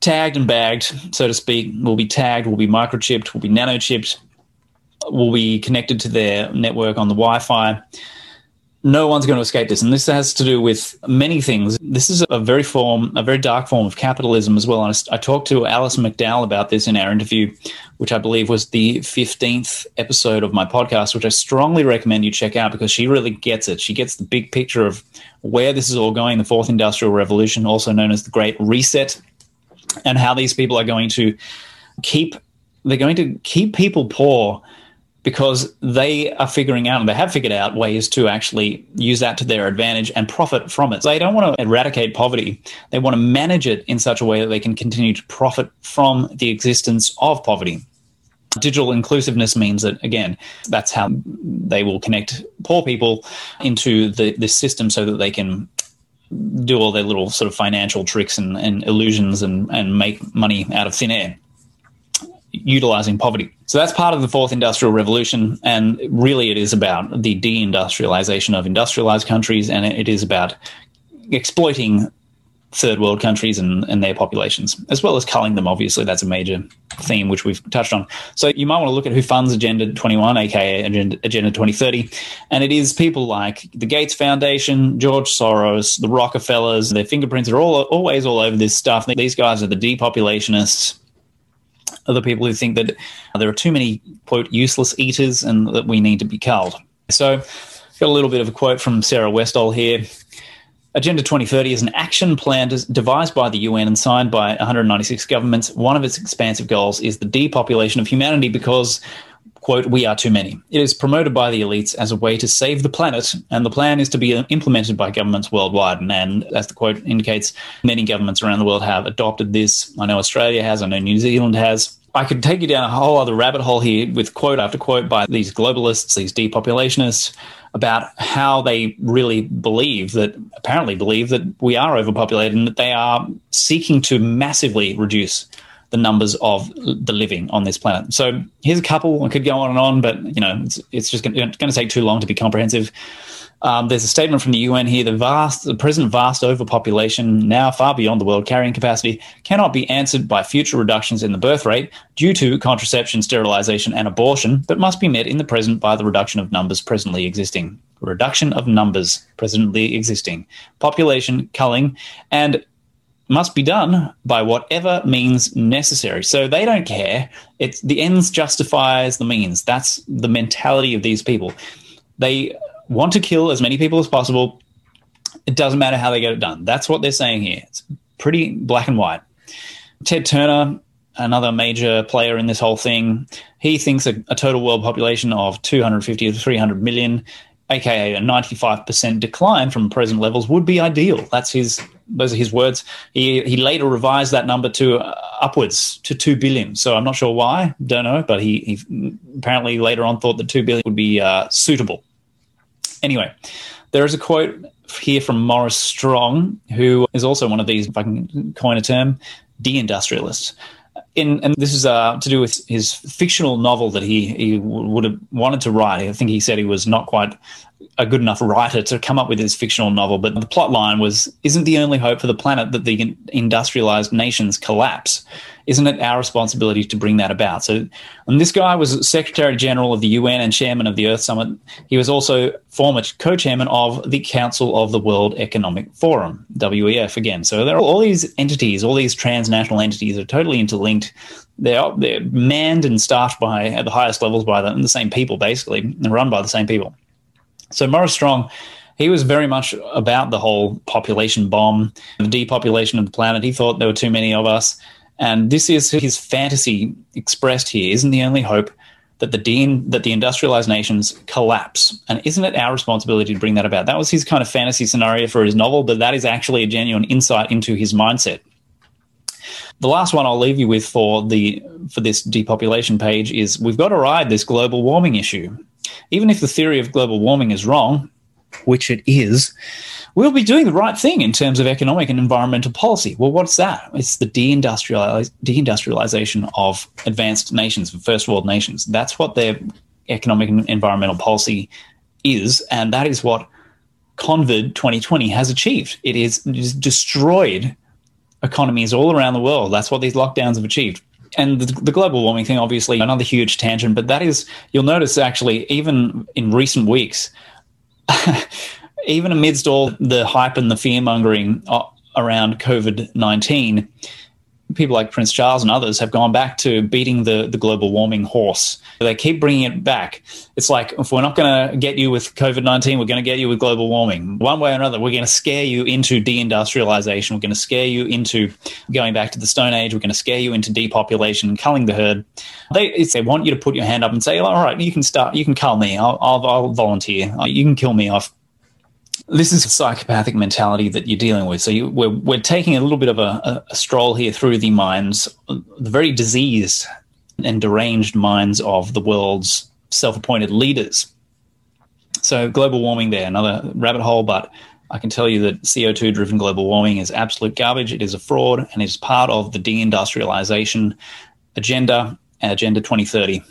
tagged and bagged, so to speak, will be tagged, will be microchipped, will be nanochipped, will be connected to their network on the Wi-Fi. No one's going to escape this. And this has to do with many things. This is a very form, a very dark form of capitalism as well. And I talked to Alice McDowell about this in our interview, which I believe was the fifteenth episode of my podcast, which I strongly recommend you check out because she really gets it. She gets the big picture of where this is all going, the Fourth Industrial Revolution, also known as the Great Reset, and how these people are going to keep, they're going to keep people poor because they are figuring out, and they have figured out, ways to actually use that to their advantage and profit from it. They don't want to eradicate poverty. They want to manage it in such a way that they can continue to profit from the existence of poverty. Digital inclusiveness means that, again, that's how they will connect poor people into the, this system so that they can do all their little sort of financial tricks and, and illusions and, and make money out of thin air, utilizing poverty. So that's part of the Fourth Industrial Revolution, and really it is about the deindustrialization of industrialized countries, and it is about exploiting third world countries and, and their populations, as well as culling them, obviously. That's a major theme which we've touched on. So you might want to look at who funds Agenda twenty-one, aka Agenda twenty thirty, and it is people like the Gates Foundation, George Soros, the Rockefellers. Their fingerprints are all always all over this stuff. These guys are the depopulationists, other people who think that there are too many, quote, useless eaters and that we need to be culled. So got a little bit of a quote from Sarah Westall here. Agenda twenty thirty is an action plan devised by the U N and signed by one hundred ninety-six governments. One of its expansive goals is the depopulation of humanity because, quote, we are too many. It is promoted by the elites as a way to save the planet, and the plan is to be implemented by governments worldwide. And, and as the quote indicates, many governments around the world have adopted this. I know Australia has. I know New Zealand has. I could take you down a whole other rabbit hole here with quote after quote by these globalists, these depopulationists, about how they really believe that, apparently believe that we are overpopulated and that they are seeking to massively reduce the numbers of the living on this planet. So here's a couple. I could go on and on, but you know, it's, it's just going to take too long to be comprehensive. Um, there's a statement from the U N here. The vast, the present vast overpopulation, now far beyond the world carrying capacity, cannot be answered by future reductions in the birth rate due to contraception, sterilization, and abortion, but must be met in the present by the reduction of numbers presently existing. Reduction of numbers presently existing. Population culling and must be done by whatever means necessary. So they don't care. It's the ends justifies the means. That's the mentality of these people. They want to kill as many people as possible. It doesn't matter how they get it done. That's what they're saying here. It's pretty black and white. Ted Turner, another major player in this whole thing, he thinks a, a total world population of two hundred fifty to three hundred million, aka a ninety-five percent decline from present levels, would be ideal. That's his, those are his words. He, he later revised that number to uh, upwards to two billion. So I'm not sure why, don't know, but he, he apparently later on thought that two billion would be uh, suitable. Anyway, there is a quote here from Maurice Strong, who is also one of these, if I can coin a term, deindustrialists. In, and this is uh, to do with his fictional novel that he, he would have wanted to write. I think he said he was not quite a good enough writer to come up with his fictional novel, but the plot line was, isn't the only hope for the planet that the industrialized nations collapse? Isn't it our responsibility to bring that about? So, and this guy was Secretary General of the U N and Chairman of the Earth Summit. He was also former co-chairman of the Council of the World Economic Forum, W E F again. So there are all these entities, all these transnational entities are totally interlinked. They're, they're manned and staffed by, at the highest levels by the, the same people, basically, and run by the same people. So Maurice Strong, he was very much about the whole population bomb, the depopulation of the planet. He thought there were too many of us. And this is his fantasy expressed here. Isn't the only hope that the de- that the industrialized nations collapse? And isn't it our responsibility to bring that about? That was his kind of fantasy scenario for his novel, but that is actually a genuine insight into his mindset. The last one I'll leave you with for the for this depopulation page is, we've got to ride this global warming issue. Even if the theory of global warming is wrong, which it is, we'll be doing the right thing in terms of economic and environmental policy. Well, what's that? It's the deindustrializ- deindustrialization of advanced nations, first world nations. That's what their economic and environmental policy is, and that is what COVID twenty twenty has achieved. It is, it is destroyed economies all around the world. That's what these lockdowns have achieved. And the, the global warming thing, obviously, another huge tangent, but that is, you'll notice actually, even in recent weeks, even amidst all the hype and the fear-mongering around COVID nineteen, people like Prince Charles and others have gone back to beating the, the global warming horse. They keep bringing it back. It's like, if we're not going to get you with COVID nineteen, we're going to get you with global warming. One way or another, we're going to scare you into deindustrialization. We're going to scare you into going back to the Stone Age. We're going to scare you into depopulation, culling the herd. They, it's, they want you to put your hand up and say, all right, you can start, you can cull me. I'll, I'll, I'll volunteer. You can kill me off. This is a psychopathic mentality that you're dealing with. So you, we're we're taking a little bit of a, a stroll here through the minds, the very diseased and deranged minds of the world's self-appointed leaders. So global warming there, another rabbit hole, but I can tell you that C O two driven global warming is absolute garbage. It is a fraud and is part of the deindustrialization agenda, Agenda twenty thirty.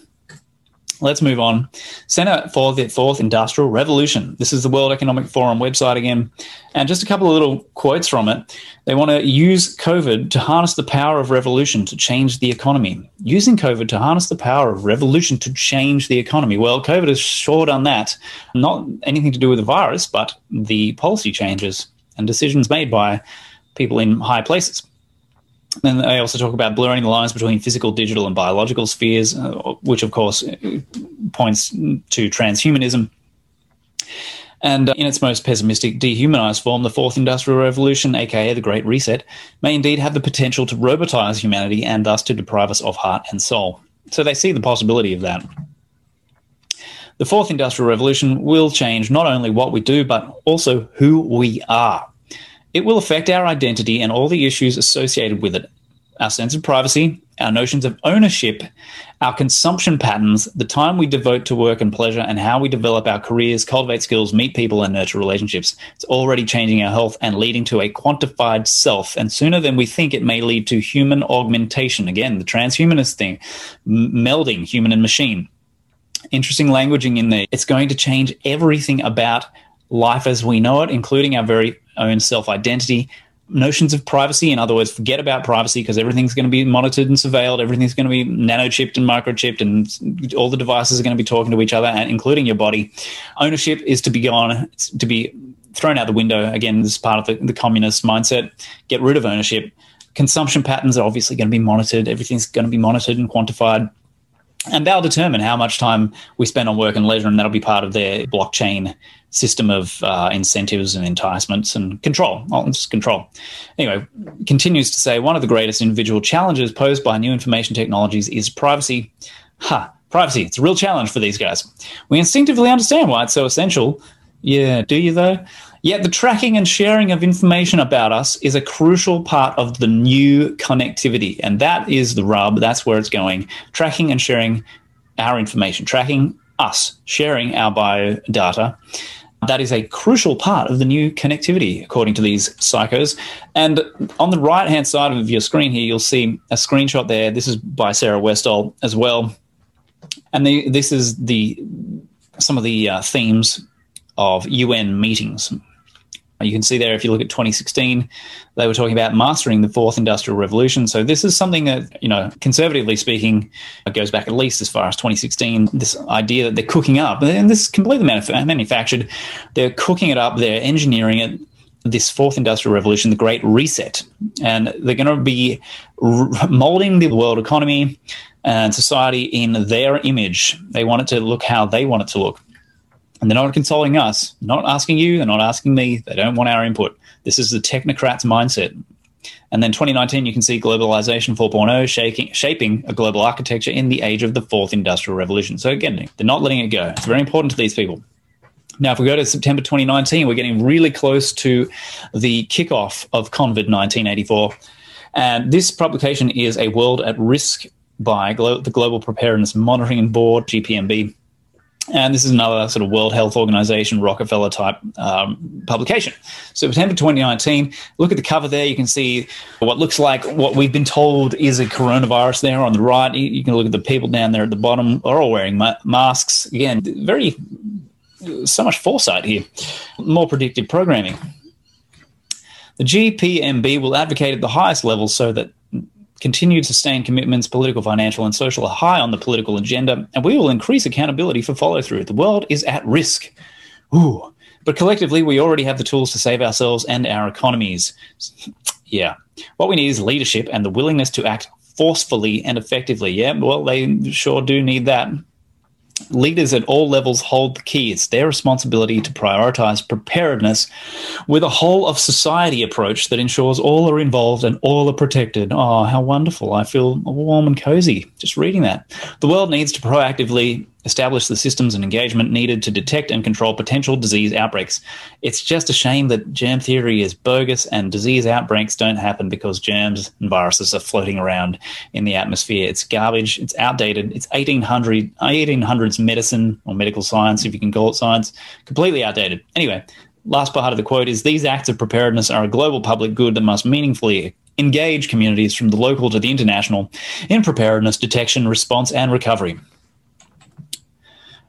Let's move on. Center for the Fourth Industrial Revolution. This is the World Economic Forum website again. And just a couple of little quotes from it. They want to use COVID to harness the power of revolution to change the economy. Using COVID to harness the power of revolution to change the economy. Well, COVID has sure done that. Not anything to do with the virus, but the policy changes and decisions made by people in high places. And they also talk about blurring the lines between physical, digital, and biological spheres, uh, which, of course, points to transhumanism. And uh, in its most pessimistic, dehumanized form, the Fourth Industrial Revolution, aka the Great Reset, may indeed have the potential to robotize humanity and thus to deprive us of heart and soul. So they see the possibility of that. The Fourth Industrial Revolution will change not only what we do, but also who we are. It will affect our identity and all the issues associated with it, our sense of privacy, our notions of ownership, our consumption patterns, the time we devote to work and pleasure, and how we develop our careers, cultivate skills, meet people, and nurture relationships. It's already changing our health and leading to a quantified self, and sooner than we think it may lead to human augmentation. Again, the transhumanist thing, m- melding human and machine. Interesting languaging in there. It's going to change everything about life as we know it, including our very own self-identity, notions of privacy. In other words, forget about privacy because everything's going to be monitored and surveilled. Everything's going to be nanochipped and microchipped, and all the devices are going to be talking to each other, and including your body. Ownership is to be gone, to be thrown out the window. Again, this is part of the, the communist mindset. Get rid of ownership. Consumption patterns are obviously going to be monitored. Everything's going to be monitored and quantified. And they'll determine how much time we spend on work and leisure, and that'll be part of their blockchain system of uh, incentives and enticements and control. Oh, it's control. Anyway, continues to say, one of the greatest individual challenges posed by new information technologies is privacy. Ha, privacy. It's a real challenge for these guys. We instinctively understand why it's so essential. Yeah, do you though? Yet the tracking and sharing of information about us is a crucial part of the new connectivity. And that is the rub. That's where it's going. Tracking and sharing our information, tracking us, sharing our biodata. That is a crucial part of the new connectivity, according to these psychos. And on the right-hand side of your screen here, you'll see a screenshot there. This is by Sarah Westall as well. And the, this is the some of the uh, themes of U N meetings. You can see there, if you look at twenty sixteen, they were talking about mastering the fourth industrial revolution. So this is something that, you know, conservatively speaking, it goes back at least as far as twenty sixteen, this idea that they're cooking up, and this is completely manufactured, they're cooking it up, they're engineering it, this fourth industrial revolution, the Great Reset. And they're going to be molding the world economy and society in their image. They want it to look how they want it to look. And they're not consulting us, not asking you, they're not asking me. They don't want our input. This is the technocrats' mindset. And then twenty nineteen, you can see globalization four point oh shaking, shaping a global architecture in the age of the fourth industrial revolution. So again, they're not letting it go. It's very important to these people. Now, if we go to September twenty nineteen, we're getting really close to the kickoff of COVID nineteen eighty-four. And this publication is A World at Risk by Glo- the Global Preparedness Monitoring Board, G P M B. And this is another sort of World Health Organization, Rockefeller-type um, publication. So September twenty nineteen, look at the cover there. You can see what looks like what we've been told is a coronavirus there on the right. You can look at the people down there at the bottom are all wearing ma- masks. Again, very so much foresight here. More predictive programming. The G P M B will advocate at the highest level so that continued sustained commitments, political, financial, and social, are high on the political agenda, and we will increase accountability for follow-through. The world is at risk. Ooh. But collectively, we already have the tools to save ourselves and our economies. Yeah. What we need is leadership and the willingness to act forcefully and effectively. Yeah, well, they sure do need that. Leaders at all levels hold the key. It's their responsibility to prioritize preparedness with a whole of society approach that ensures all are involved and all are protected. Oh, how wonderful. I feel warm and cozy just reading that. The world needs to proactively establish the systems and engagement needed to detect and control potential disease outbreaks. It's just a shame that germ theory is bogus and disease outbreaks don't happen because germs and viruses are floating around in the atmosphere. It's garbage. It's outdated. It's eighteen hundreds medicine or medical science, if you can call it science, completely outdated. Anyway, last part of the quote is, these acts of preparedness are a global public good that must meaningfully engage communities from the local to the international in preparedness, detection, response, and recovery.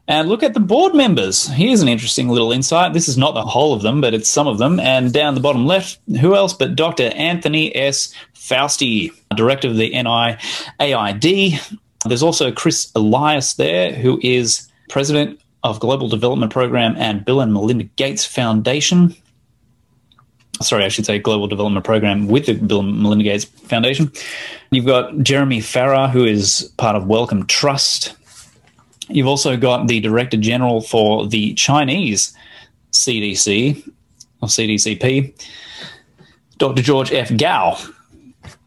And look at the board members. Here's an interesting little insight. This is not the whole of them, but it's some of them. And down the bottom left, who else but Doctor Anthony S. Fauci, director of the N I A I D. There's also Chris Elias there, who is president of Global Development Program and Bill and Melinda Gates Foundation. Sorry, I should say Global Development Program with the Bill and Melinda Gates Foundation. You've got Jeremy Farrar, who is part of Wellcome Trust. You've also got the Director General for the Chinese C D C, or C D C P, Doctor George F. Gao.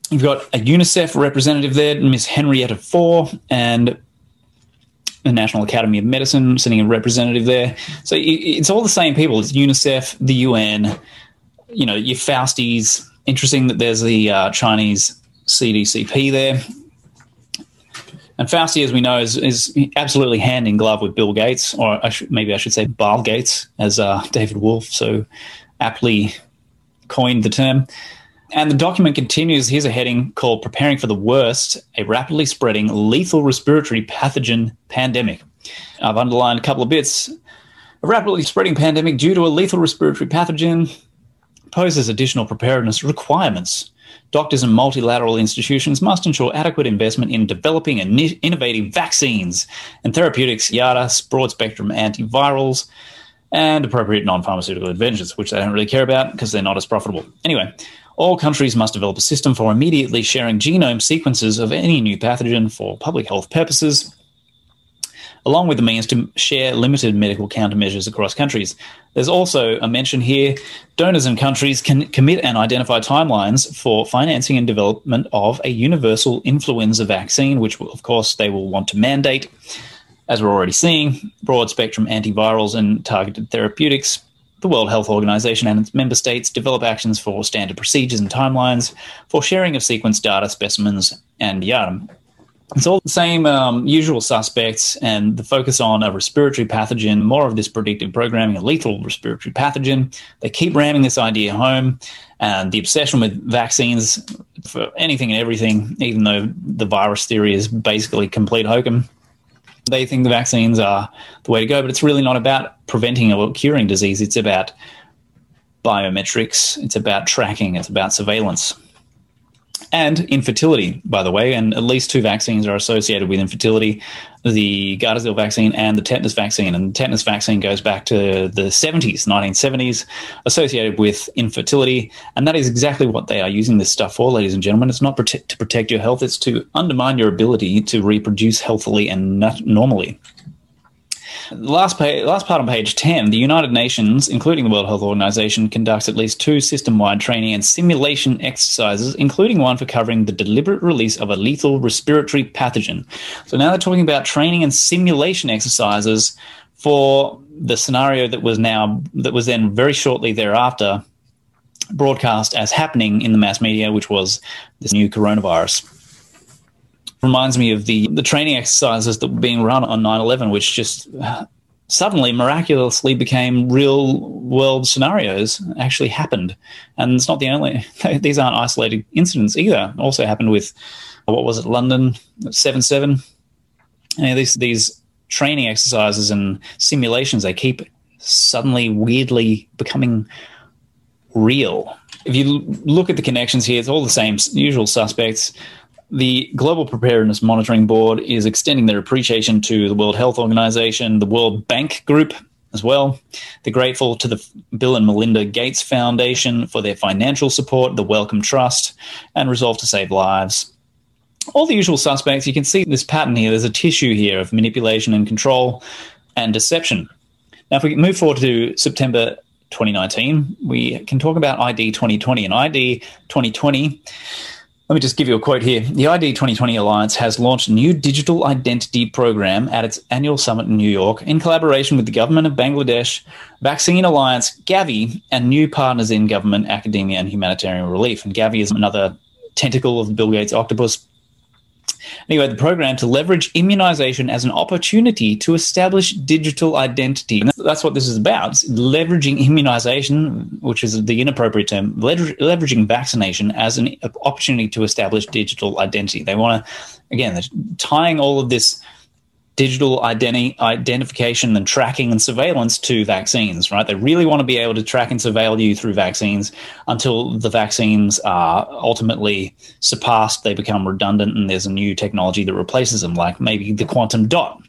You've got a UNICEF representative there, Miss Henrietta Four, and the National Academy of Medicine sending a representative there. So it's all the same people. It's UNICEF, the U N, you know, your Fausties. Interesting that there's the uh, Chinese C D C P there. And Fauci, as we know, is, is absolutely hand in glove with Bill Gates, or I sh- maybe I should say Bill Gates, as uh, David Wolf so aptly coined the term. And the document continues. Here's a heading called Preparing for the Worst, a rapidly spreading lethal respiratory pathogen pandemic. I've underlined a couple of bits. A rapidly spreading pandemic due to a lethal respiratory pathogen poses additional preparedness requirements. Doctors and multilateral institutions must ensure adequate investment in developing and innovative vaccines and therapeutics, yada, broad-spectrum antivirals, and appropriate non-pharmaceutical inventions, which they don't really care about because they're not as profitable. Anyway, all countries must develop a system for immediately sharing genome sequences of any new pathogen for public health purposes, along with the means to share limited medical countermeasures across countries. There's also a mention here, donors and countries can commit and identify timelines for financing and development of a universal influenza vaccine, which, of course, they will want to mandate, as we're already seeing, broad-spectrum antivirals and targeted therapeutics. The World Health Organization and its member states develop actions for standard procedures and timelines for sharing of sequence data, specimens, and yada. It's all the same um, usual suspects, and the focus on a respiratory pathogen, more of this predictive programming, a lethal respiratory pathogen. They keep ramming this idea home, and the obsession with vaccines for anything and everything, even though the virus theory is basically complete hokum. They think the vaccines are the way to go, but it's really not about preventing or curing disease. It's about biometrics. It's about tracking. It's about surveillance. And infertility, by the way, and at least two vaccines are associated with infertility, the Gardasil vaccine and the tetanus vaccine. And the tetanus vaccine goes back to the seventies, nineteen seventies, associated with infertility. And that is exactly what they are using this stuff for, ladies and gentlemen. It's not prote- to protect your health. It's to undermine your ability to reproduce healthily and not normally. The last, page, last part on page ten, the United Nations, including the World Health Organization, conducts at least two system-wide training and simulation exercises, including one for covering the deliberate release of a lethal respiratory pathogen. So now they're talking about training and simulation exercises for the scenario that was now that was then very shortly thereafter broadcast as happening in the mass media, which was this new coronavirus. Reminds me of the, the training exercises that were being run on nine eleven, which just suddenly, miraculously became real-world scenarios, actually happened. And it's not the only – these aren't isolated incidents either. It also happened with, what was it, London, seven seven. You know, these, these training exercises and simulations, they keep suddenly weirdly becoming real. If you look at the connections here, it's all the same usual suspects. The Global Preparedness Monitoring Board is extending their appreciation to the World Health Organization, the World Bank Group as well. They're grateful to the Bill and Melinda Gates Foundation for their financial support, the Wellcome Trust, and resolve to save lives. All the usual suspects. You can see this pattern here. There's a tissue here of manipulation and control and deception. Now, if we move forward to September twenty nineteen, we can talk about I D twenty twenty. And I D twenty twenty... Let me just give you a quote here. The I D twenty twenty Alliance has launched a new digital identity program at its annual summit in New York in collaboration with the government of Bangladesh, Vaccine Alliance, Gavi, and new partners in government, academia, and humanitarian relief. And Gavi is another tentacle of Bill Gates' octopus. Anyway, the program to leverage immunization as an opportunity to establish digital identity. And that's what this is about, leveraging immunization, which is the inappropriate term, lever- leveraging vaccination as an opportunity to establish digital identity. They want to, again, they're tying all of this digital identi- identification and tracking and surveillance to vaccines, right? They really want to be able to track and surveil you through vaccines until the vaccines are ultimately surpassed, they become redundant, and there's a new technology that replaces them, like maybe the quantum dot.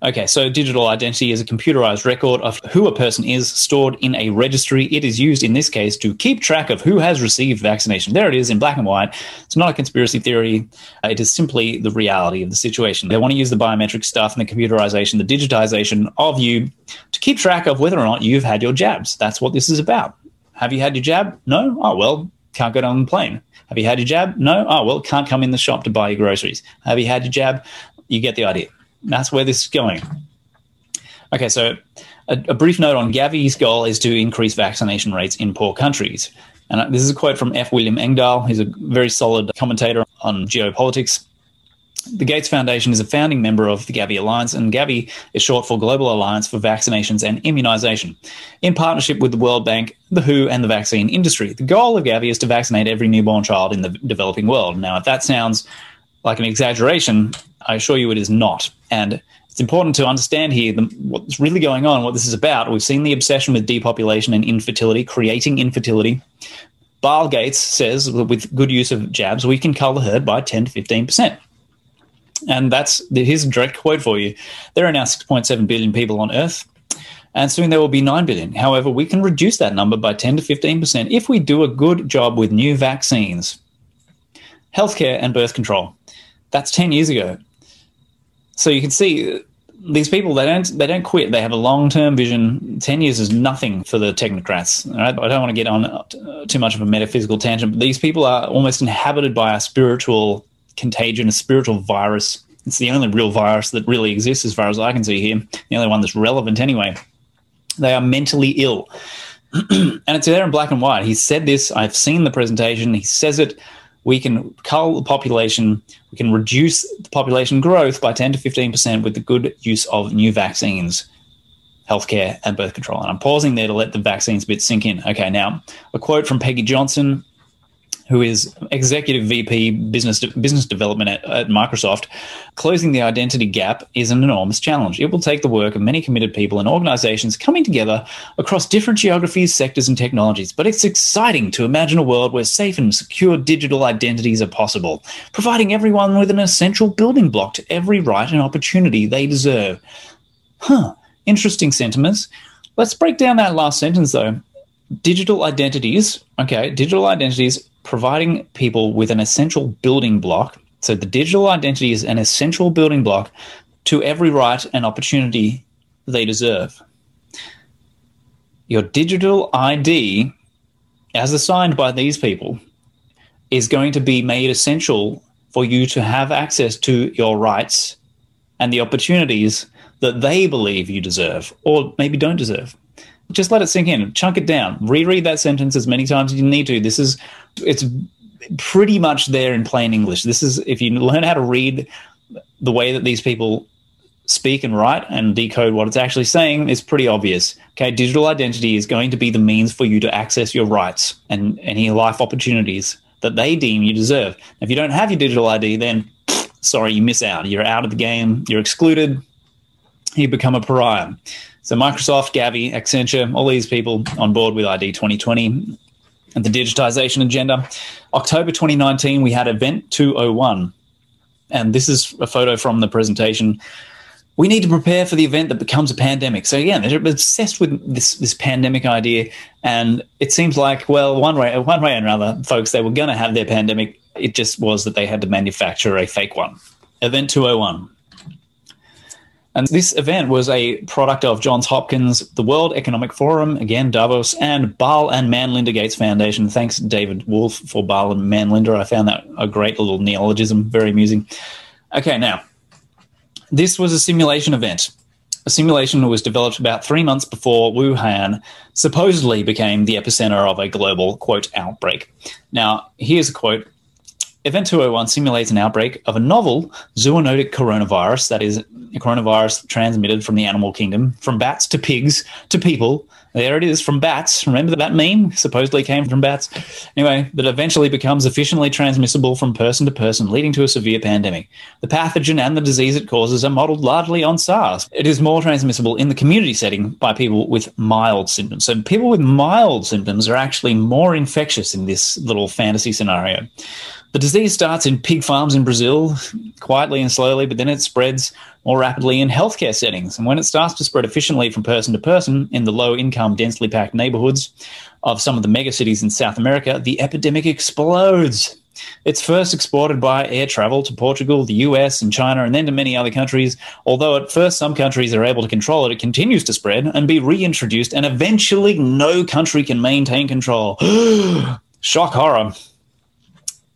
Okay, so digital identity is a computerized record of who a person is stored in a registry. It is used in this case to keep track of who has received vaccination. There it is in black and white. It's not a conspiracy theory. It is simply the reality of the situation. They want to use the biometric stuff and the computerization, the digitization of you to keep track of whether or not you've had your jabs. That's what this is about. Have you had your jab? No? Oh, well, can't go down the plane. Have you had your jab? No? Oh, well, can't come in the shop to buy your groceries. Have you had your jab? You get the idea. That's where this is going. Okay, so a, a brief note on Gavi's goal is to increase vaccination rates in poor countries. And this is a quote from F. William Engdahl. He's a very solid commentator on geopolitics. The Gates Foundation is a founding member of the Gavi Alliance, and Gavi is short for Global Alliance for Vaccinations and Immunization, in partnership with the World Bank, the W H O, and the vaccine industry. The goal of Gavi is to vaccinate every newborn child in the developing world. Now, if that sounds like an exaggeration, I assure you it is not. And it's important to understand here the, what's really going on, what this is about. We've seen the obsession with depopulation and infertility, creating infertility. Bill Gates says with good use of jabs, we can cull the herd by ten to fifteen percent. And that's his direct quote for you. There are now six point seven billion people on Earth. and soon there will be nine billion. However, we can reduce that number by ten to fifteen percent if we do a good job with new vaccines, healthcare, and birth control. That's ten years ago. So you can see these people, they don't they don't quit. They have a long-term vision. ten years is nothing for the technocrats. All right? I don't want to get on too much of a metaphysical tangent, but these people are almost inhabited by a spiritual contagion, a spiritual virus. It's the only real virus that really exists as far as I can see here, the only one that's relevant anyway. They are mentally ill. And it's there in black and white. He said this. I've seen the presentation. He says it. We can cull the population. We can reduce the population growth by ten to fifteen percent with the good use of new vaccines, healthcare, and birth control. And I'm pausing there to let the vaccines bit sink in. Okay, now, a quote from Peggy Johnson, who is Executive V P Business de- Business Development at, at Microsoft. Closing the identity gap is an enormous challenge. It will take the work of many committed people and organizations coming together across different geographies, sectors, and technologies. But it's exciting to imagine a world where safe and secure digital identities are possible, providing everyone with an essential building block to every right and opportunity they deserve. Huh, interesting sentiments. Let's break down that last sentence, though. Digital identities, okay, digital identities providing people with an essential building block. So the digital identity is an essential building block to every right and opportunity they deserve. Your digital I D, as assigned by these people, is going to be made essential for you to have access to your rights and the opportunities that they believe you deserve or maybe don't deserve. Just let it sink in. Chunk it down. Reread that sentence as many times as you need to. This is, it's pretty much there in plain English. This is, if you learn how to read the way that these people speak and write and decode what it's actually saying, it's pretty obvious. Okay, digital identity is going to be the means for you to access your rights and any life opportunities that they deem you deserve. If you don't have your digital I D, then sorry, you miss out. You're out of the game. You're excluded. You become a pariah. So Microsoft, Gavi, Accenture, all these people on board with I D twenty twenty and the digitization agenda. October twenty nineteen, we had Event two oh one, and this is a photo from the presentation. We need to prepare for the event that becomes a pandemic. So again, they're obsessed with this this pandemic idea, and it seems like, well, one way one way or another, folks, they were going to have their pandemic. It just was that they had to manufacture a fake one. Event two oh one. And this event was a product of Johns Hopkins, the World Economic Forum, again, Davos, and Bill and Melinda Gates Foundation. Thanks, David Wolf, for Bill and Melinda. I found that a great little neologism, very amusing. Okay, now, this was a simulation event. A simulation that was developed about three months before Wuhan supposedly became the epicenter of a global, quote, outbreak. Now, here's a quote. Event two oh one simulates an outbreak of a novel zoonotic coronavirus, that is, a coronavirus transmitted from the animal kingdom, from bats to pigs to people. There it is, from bats. Remember that meme? Supposedly came from bats. Anyway, that eventually becomes efficiently transmissible from person to person, leading to a severe pandemic. The pathogen and the disease it causes are modeled largely on SARS. It is more transmissible in the community setting by people with mild symptoms. So people with mild symptoms are actually more infectious in this little fantasy scenario. The disease starts in pig farms in Brazil, quietly and slowly, but then it spreads more rapidly in healthcare settings. And when it starts to spread efficiently from person to person in the low-income, densely packed neighborhoods of some of the megacities in South America, the epidemic explodes. It's first exported by air travel to Portugal, the U S, and China, and then to many other countries. Although at first some countries are able to control it, it continues to spread and be reintroduced, and eventually no country can maintain control. Shock horror.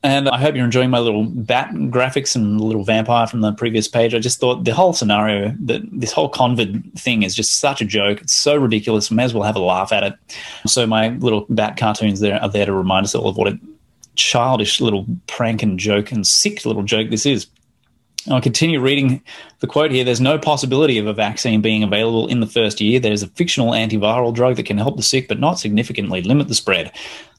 And I hope you're enjoying my little bat graphics and the little vampire from the previous page. I just thought the whole scenario, that this whole COVID thing is just such a joke. It's so ridiculous. We may as well have a laugh at it. So my little bat cartoons there are there to remind us all of what a childish little prank and joke and sick little joke this is. I'll continue reading the quote here. There's no possibility of a vaccine being available in the first year. There's a fictional antiviral drug that can help the sick but not significantly limit the spread.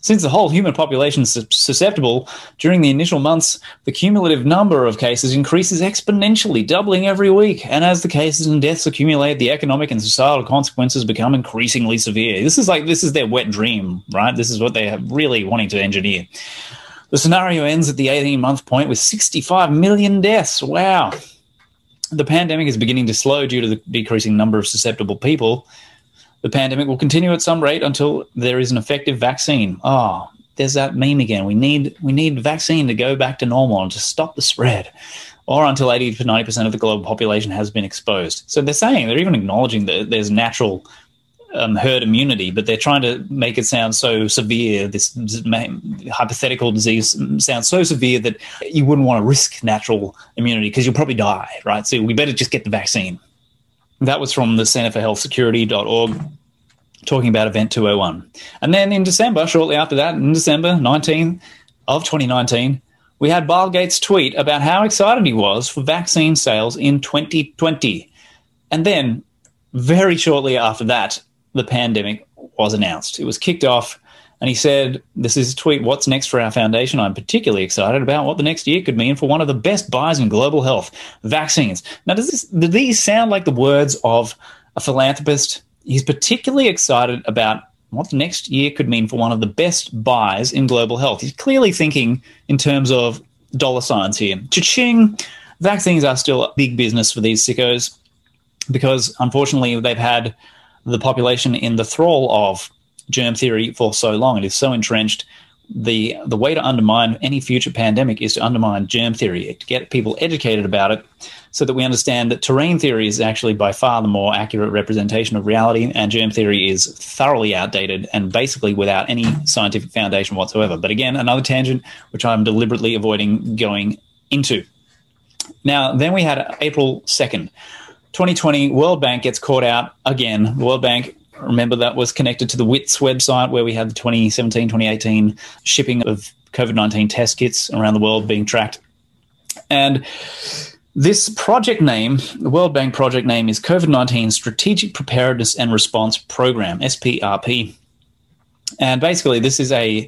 Since the whole human population is susceptible, during the initial months, the cumulative number of cases increases exponentially, doubling every week. And as the cases and deaths accumulate, the economic and societal consequences become increasingly severe. This is like, this is their wet dream, right? This is what they are really wanting to engineer. The scenario ends at the eighteen-month point with sixty-five million deaths. Wow. The pandemic is beginning to slow due to the decreasing number of susceptible people. The pandemic will continue at some rate until there is an effective vaccine. Oh, there's that meme again. We need we need vaccine to go back to normal and to stop the spread, or until eighty to ninety percent of the global population has been exposed. So they're saying, they're even acknowledging that there's natural um, herd immunity, but they're trying to make it sound so severe, this hypothetical disease sounds so severe that you wouldn't want to risk natural immunity because you'll probably die, right? So we better just get the vaccine. That was from the Center for Health Security dot org, talking about Event two oh one. And then in December, shortly after that, in December nineteenth of twenty nineteen, we had Bill Gates' tweet about how excited he was for vaccine sales in twenty twenty. And then very shortly after that, the pandemic was announced. It was kicked off, and he said, this is his tweet, "What's next for our foundation? I'm particularly excited about what the next year could mean for one of the best buys in global health, vaccines." Now, does this, do these sound like the words of a philanthropist? He's particularly excited about what the next year could mean for one of the best buys in global health. He's clearly thinking in terms of dollar signs here. Cha-ching! Vaccines are still a big business for these sickos because, unfortunately, they've had the population in the thrall of germ theory for so long. It is so entrenched. The, the way to undermine any future pandemic is to undermine germ theory, to get people educated about it so that we understand that terrain theory is actually by far the more accurate representation of reality, and germ theory is thoroughly outdated and basically without any scientific foundation whatsoever. But again, another tangent which I'm deliberately avoiding going into. Now, then we had April second, twenty twenty, World Bank gets caught out again. World Bank, remember, that was connected to the W I T S website where we had the twenty seventeen, twenty eighteen shipping of COVID nineteen test kits around the world being tracked. And this project name, the World Bank project name, is COVID nineteen Strategic Preparedness and Response Program, S P R P. And basically this is a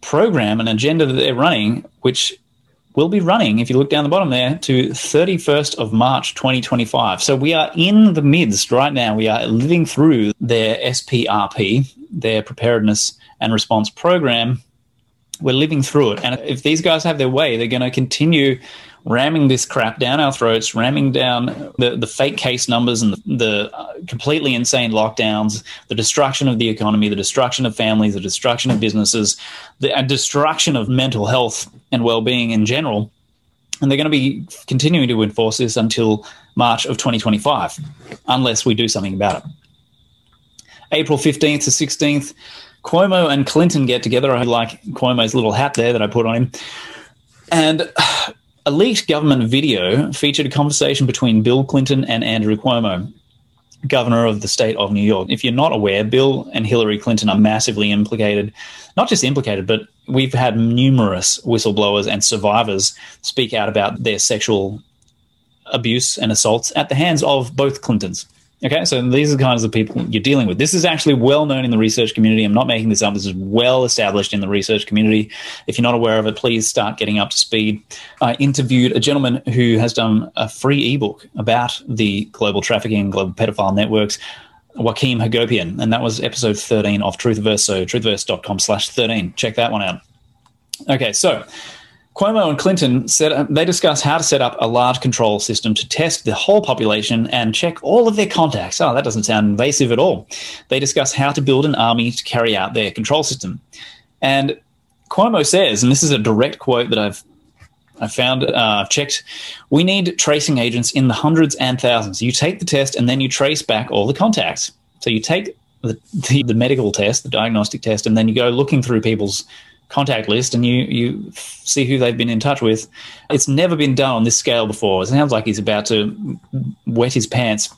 program, an agenda that they're running, which will be running, if you look down the bottom there, to thirty-first of March twenty twenty-five. So we are in the midst right now. We are living through their S P R P, their Preparedness and Response Program. We're living through it. And if these guys have their way, they're going to continue ramming this crap down our throats, ramming down the, the fake case numbers and the, the uh, completely insane lockdowns, the destruction of the economy, the destruction of families, the destruction of businesses, the uh, destruction of mental health and well-being in general. And they're going to be continuing to enforce this until March of twenty twenty-five, unless we do something about it. April fifteenth to sixteenth, Cuomo and Clinton get together. I like Cuomo's little hat there that I put on him. And a leaked government video featured a conversation between Bill Clinton and Andrew Cuomo, governor of the state of New York. If you're not aware, Bill and Hillary Clinton are massively implicated, not just implicated, but we've had numerous whistleblowers and survivors speak out about their sexual abuse and assaults at the hands of both Clintons. Okay, so these are the kinds of people you're dealing with. This is actually well known in the research community. I'm not making this up. This is well established in the research community. If you're not aware of it, please start getting up to speed. I interviewed a gentleman who has done a free ebook about the global trafficking and global pedophile networks, Joachim Hagopian, and that was episode thirteen of Truthiverse, so truthiverse dot com slash thirteen. Check that one out. Okay, so Cuomo and Clinton said they discussed how to set up a large control system to test the whole population and check all of their contacts. Oh, that doesn't sound invasive at all. They discussed how to build an army to carry out their control system. And Cuomo says, and this is a direct quote that I've I found, uh, I've checked, "We need tracing agents in the hundreds and thousands. You take the test and then you trace back all the contacts. So you take the, the, the medical test, the diagnostic test, and then you go looking through people's contact list and you you see who they've been in touch with. It's never been done on this scale before." It sounds like he's about to wet his pants.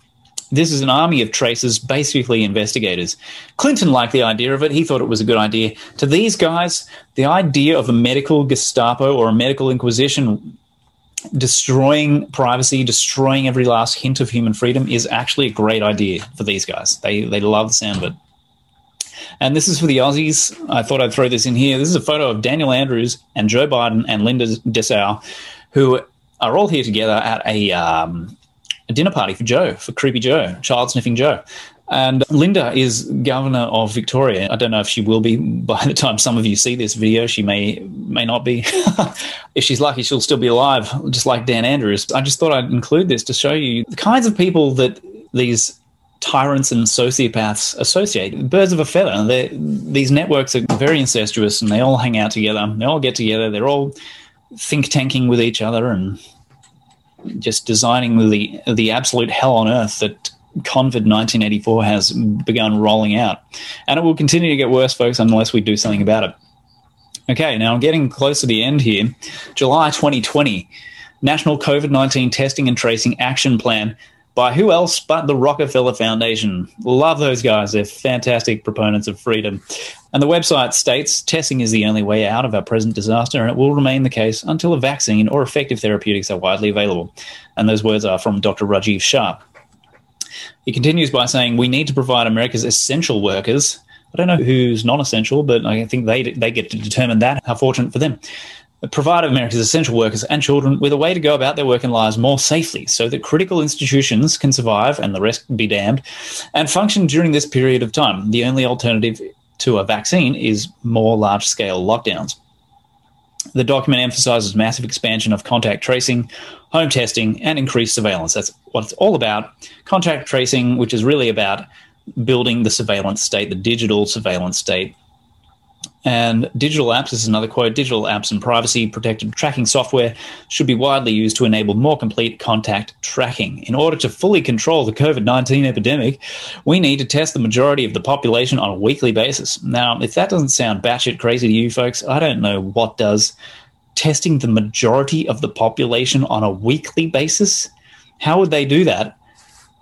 "This is an army of tracers, basically investigators." Clinton liked the idea of it. He thought it was a good idea. To these guys, the idea of a medical Gestapo or a medical inquisition destroying privacy, destroying every last hint of human freedom is actually a great idea for these guys. They they love the sound of it. And this is for the Aussies. I thought I'd throw this in here. This is a photo of Daniel Andrews and Joe Biden and Linda Dessau, who are all here together at a, um, a dinner party for Joe, for Creepy Joe, child-sniffing Joe. And Linda is governor of Victoria. I don't know if she will be by the time some of you see this video. She may may not be. If she's lucky, she'll still be alive, just like Dan Andrews. I just thought I'd include this to show you the kinds of people that these tyrants and sociopaths associate. Birds of a feather. They're, these networks are very incestuous, and they all hang out together. They all get together. They're all think tanking with each other and just designing the the absolute hell on earth that COVID nineteen eighty-four has begun rolling out. And it will continue to get worse, folks, unless we do something about it. Okay, now I'm getting close to the end here. July twenty twenty, National COVID nineteen Testing and Tracing Action Plan by who else but the Rockefeller Foundation. Love those guys. They're fantastic proponents of freedom. And the website states testing is the only way out of our present disaster, and it will remain the case until a vaccine or effective therapeutics are widely available. And those words are from Doctor Rajiv Shah. He continues by saying, we need to provide America's essential workers. I don't know who's non-essential, but I think they they get to determine that. How fortunate for them. Provide America's essential workers and children with a way to go about their work and lives more safely so that critical institutions can survive and the rest be damned and function during this period of time. The only alternative to a vaccine is more large-scale lockdowns. The document emphasizes massive expansion of contact tracing, home testing, and increased surveillance. That's what it's all about. Contact tracing, which is really about building the surveillance state, the digital surveillance state. And digital apps, this is another quote, digital apps and privacy-protected tracking software should be widely used to enable more complete contact tracking. In order to fully control the COVID nineteen epidemic, we need to test the majority of the population on a weekly basis. Now, if that doesn't sound batshit crazy to you folks, I don't know what does. Testing the majority of the population on a weekly basis? How would they do that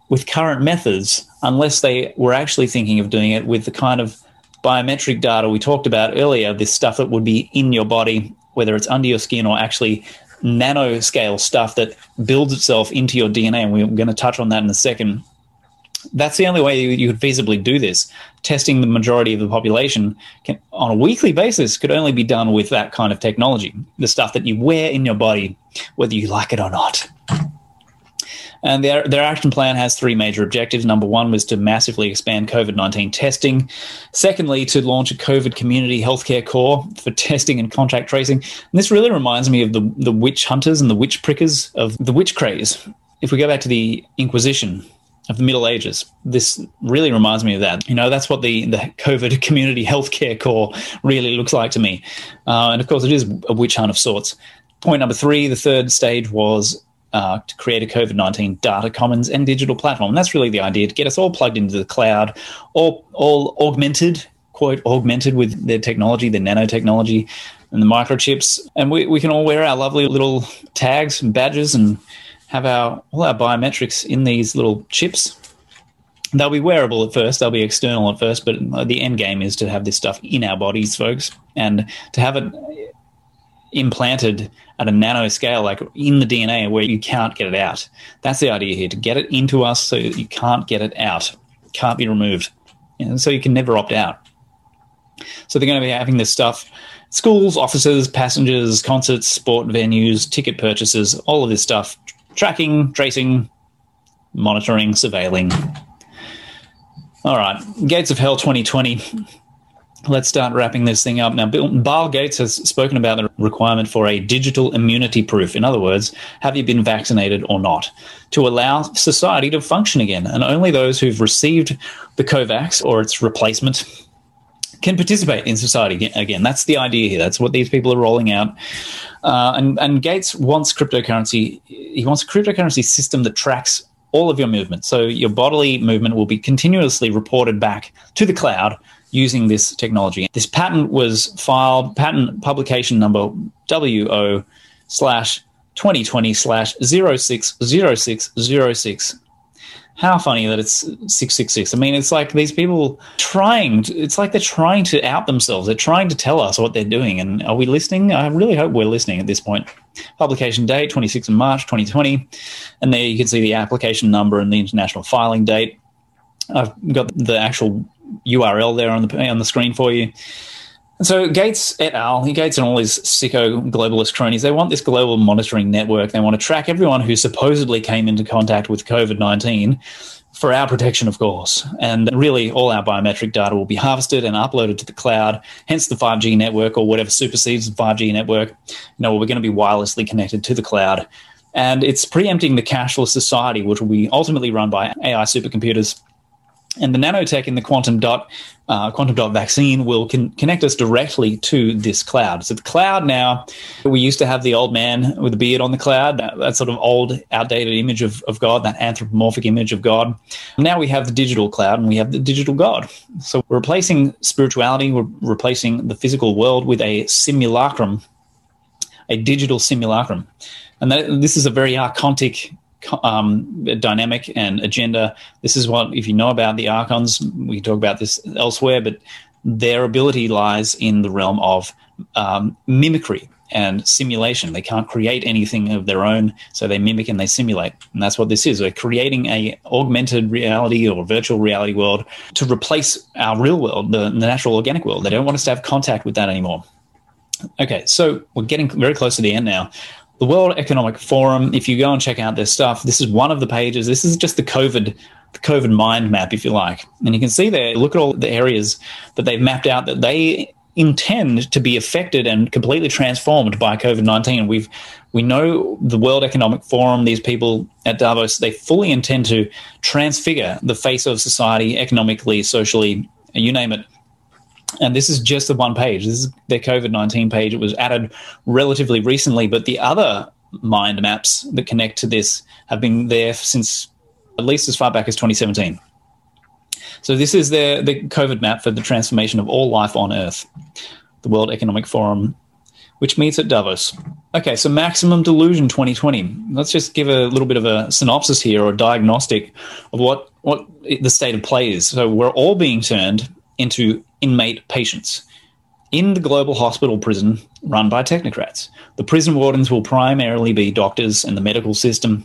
with current methods unless they were actually thinking of doing it with the kind of biometric data we talked about earlier, this stuff that would be in your body, whether it's under your skin or actually nanoscale stuff that builds itself into your D N A, and we're going to touch on that in a second. That's the only way you could feasibly do this. Testing the majority of the population can, on a weekly basis, could only be done with that kind of technology, the stuff that you wear in your body, whether you like it or not. And their, their action plan has three major objectives. Number one was to massively expand COVID nineteen testing. Secondly, to launch a COVID community healthcare core for testing and contact tracing. And this really reminds me of the, the witch hunters and the witch prickers of the witch craze. If we go back to the Inquisition of the Middle Ages, this really reminds me of that. You know, that's what the, the COVID community healthcare core really looks like to me. Uh, and, of course, it is a witch hunt of sorts. Point number three, the third stage was Uh, to create a COVID nineteen data commons and digital platform. And that's really the idea, to get us all plugged into the cloud, all, all augmented, quote, augmented with their technology, the nanotechnology and the microchips. And we, we can all wear our lovely little tags and badges and have our all our biometrics in these little chips. They'll be wearable at first, they'll be external at first, but the end game is to have this stuff in our bodies, folks, and to have it implanted at a nano scale, like in the D N A, where you can't get it out. That's the idea here, to get it into us so that you can't get it out, can't be removed, and so you can never opt out. So they're going to be having this stuff, schools, offices, passengers, concerts, sport venues, ticket purchases, all of this stuff, tracking, tracing, monitoring, surveilling. All right, Gates of Hell twenty twenty. Let's start wrapping this thing up. Now, Bill, Bill Gates has spoken about the requirement for a digital immunity proof. In other words, have you been vaccinated or not? To allow society to function again. And only those who've received the COVAX or its replacement can participate in society again. That's the idea here. That's what these people are rolling out. Uh, and, and Gates wants cryptocurrency. He wants a cryptocurrency system that tracks all of your movement. So your bodily movement will be continuously reported back to the cloud using this technology. This patent was filed, patent publication number W O slash twenty twenty slash zero six zero six zero six. How funny that it's six six six. I mean, it's like these people trying, to, it's like they're trying to out themselves. They're trying to tell us what they're doing. And are we listening? I really hope we're listening at this point. Publication date, twenty-sixth of March twenty twenty. And there you can see the application number and the international filing date. I've got the actual U R L there on the on the screen for you. And so Gates et al, Gates and all his sicko globalist cronies, they want this global monitoring network. They want to track everyone who supposedly came into contact with COVID nineteen for our protection, of course. And really, all our biometric data will be harvested and uploaded to the cloud, hence the five G network or whatever supersedes the five G network. You know, we're going to be wirelessly connected to the cloud. And it's preempting the cashless society, which will be ultimately run by A I supercomputers And the nanotech in the quantum dot uh, quantum dot vaccine will con- connect us directly to this cloud. So the cloud now, we used to have the old man with the beard on the cloud, that, that sort of old, outdated image of, of God, that anthropomorphic image of God. Now we have the digital cloud and we have the digital God. So we're replacing spirituality, we're replacing the physical world with a simulacrum, a digital simulacrum. And that, this is a very archontic Um, dynamic and agenda. This is what, if you know about the archons, we talk about this elsewhere, but their ability lies in the realm of um, mimicry and simulation. They can't create anything of their own, so they mimic and they simulate. And that's what this is. We're creating a augmented reality or virtual reality world to replace our real world, the, the natural organic world. They don't want us to have contact with that anymore. Okay, so we're getting very close to the end now. The World Economic Forum, if you go and check out their stuff, this is one of the pages. This is just the COVID the COVID mind map, if you like. And you can see there, look at all the areas that they've mapped out that they intend to be affected and completely transformed by COVID nineteen. We've, we know the World Economic Forum, these people at Davos, they fully intend to transfigure the face of society economically, socially, you name it. And this is just the one page. This is their COVID nineteen page. It was added relatively recently, but the other mind maps that connect to this have been there since at least as far back as twenty seventeen. So this is their the COVID map for the transformation of all life on Earth, the World Economic Forum, which meets at Davos. Okay, so Maximum Delusion twenty twenty. Let's just give a little bit of a synopsis here or a diagnostic of what, what the state of play is. So we're all being turned into inmate patients in the global hospital prison run by technocrats. The prison wardens will primarily be doctors and the medical system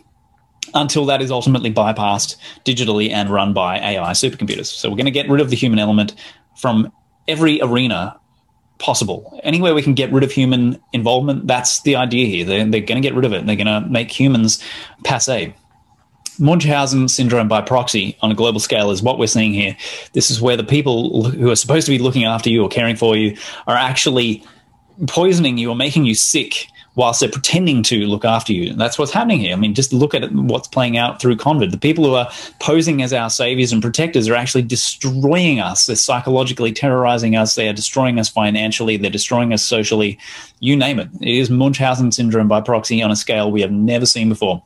until that is ultimately bypassed digitally and run by A I supercomputers. So we're going to get rid of the human element from every arena possible. Anywhere we can get rid of human involvement, that's the idea here. They're, they're going to get rid of it. They're going to make humans passe. Munchausen syndrome by proxy on a global scale is what we're seeing here. This is where the people who are supposed to be looking after you or caring for you are actually poisoning you or making you sick whilst they're pretending to look after you. And that's what's happening here. I mean, just look at what's playing out through COVID. The people who are posing as our saviors and protectors are actually destroying us. They're psychologically terrorizing us. They are destroying us financially. They're destroying us socially. You name it. It is Munchausen syndrome by proxy on a scale we have never seen before.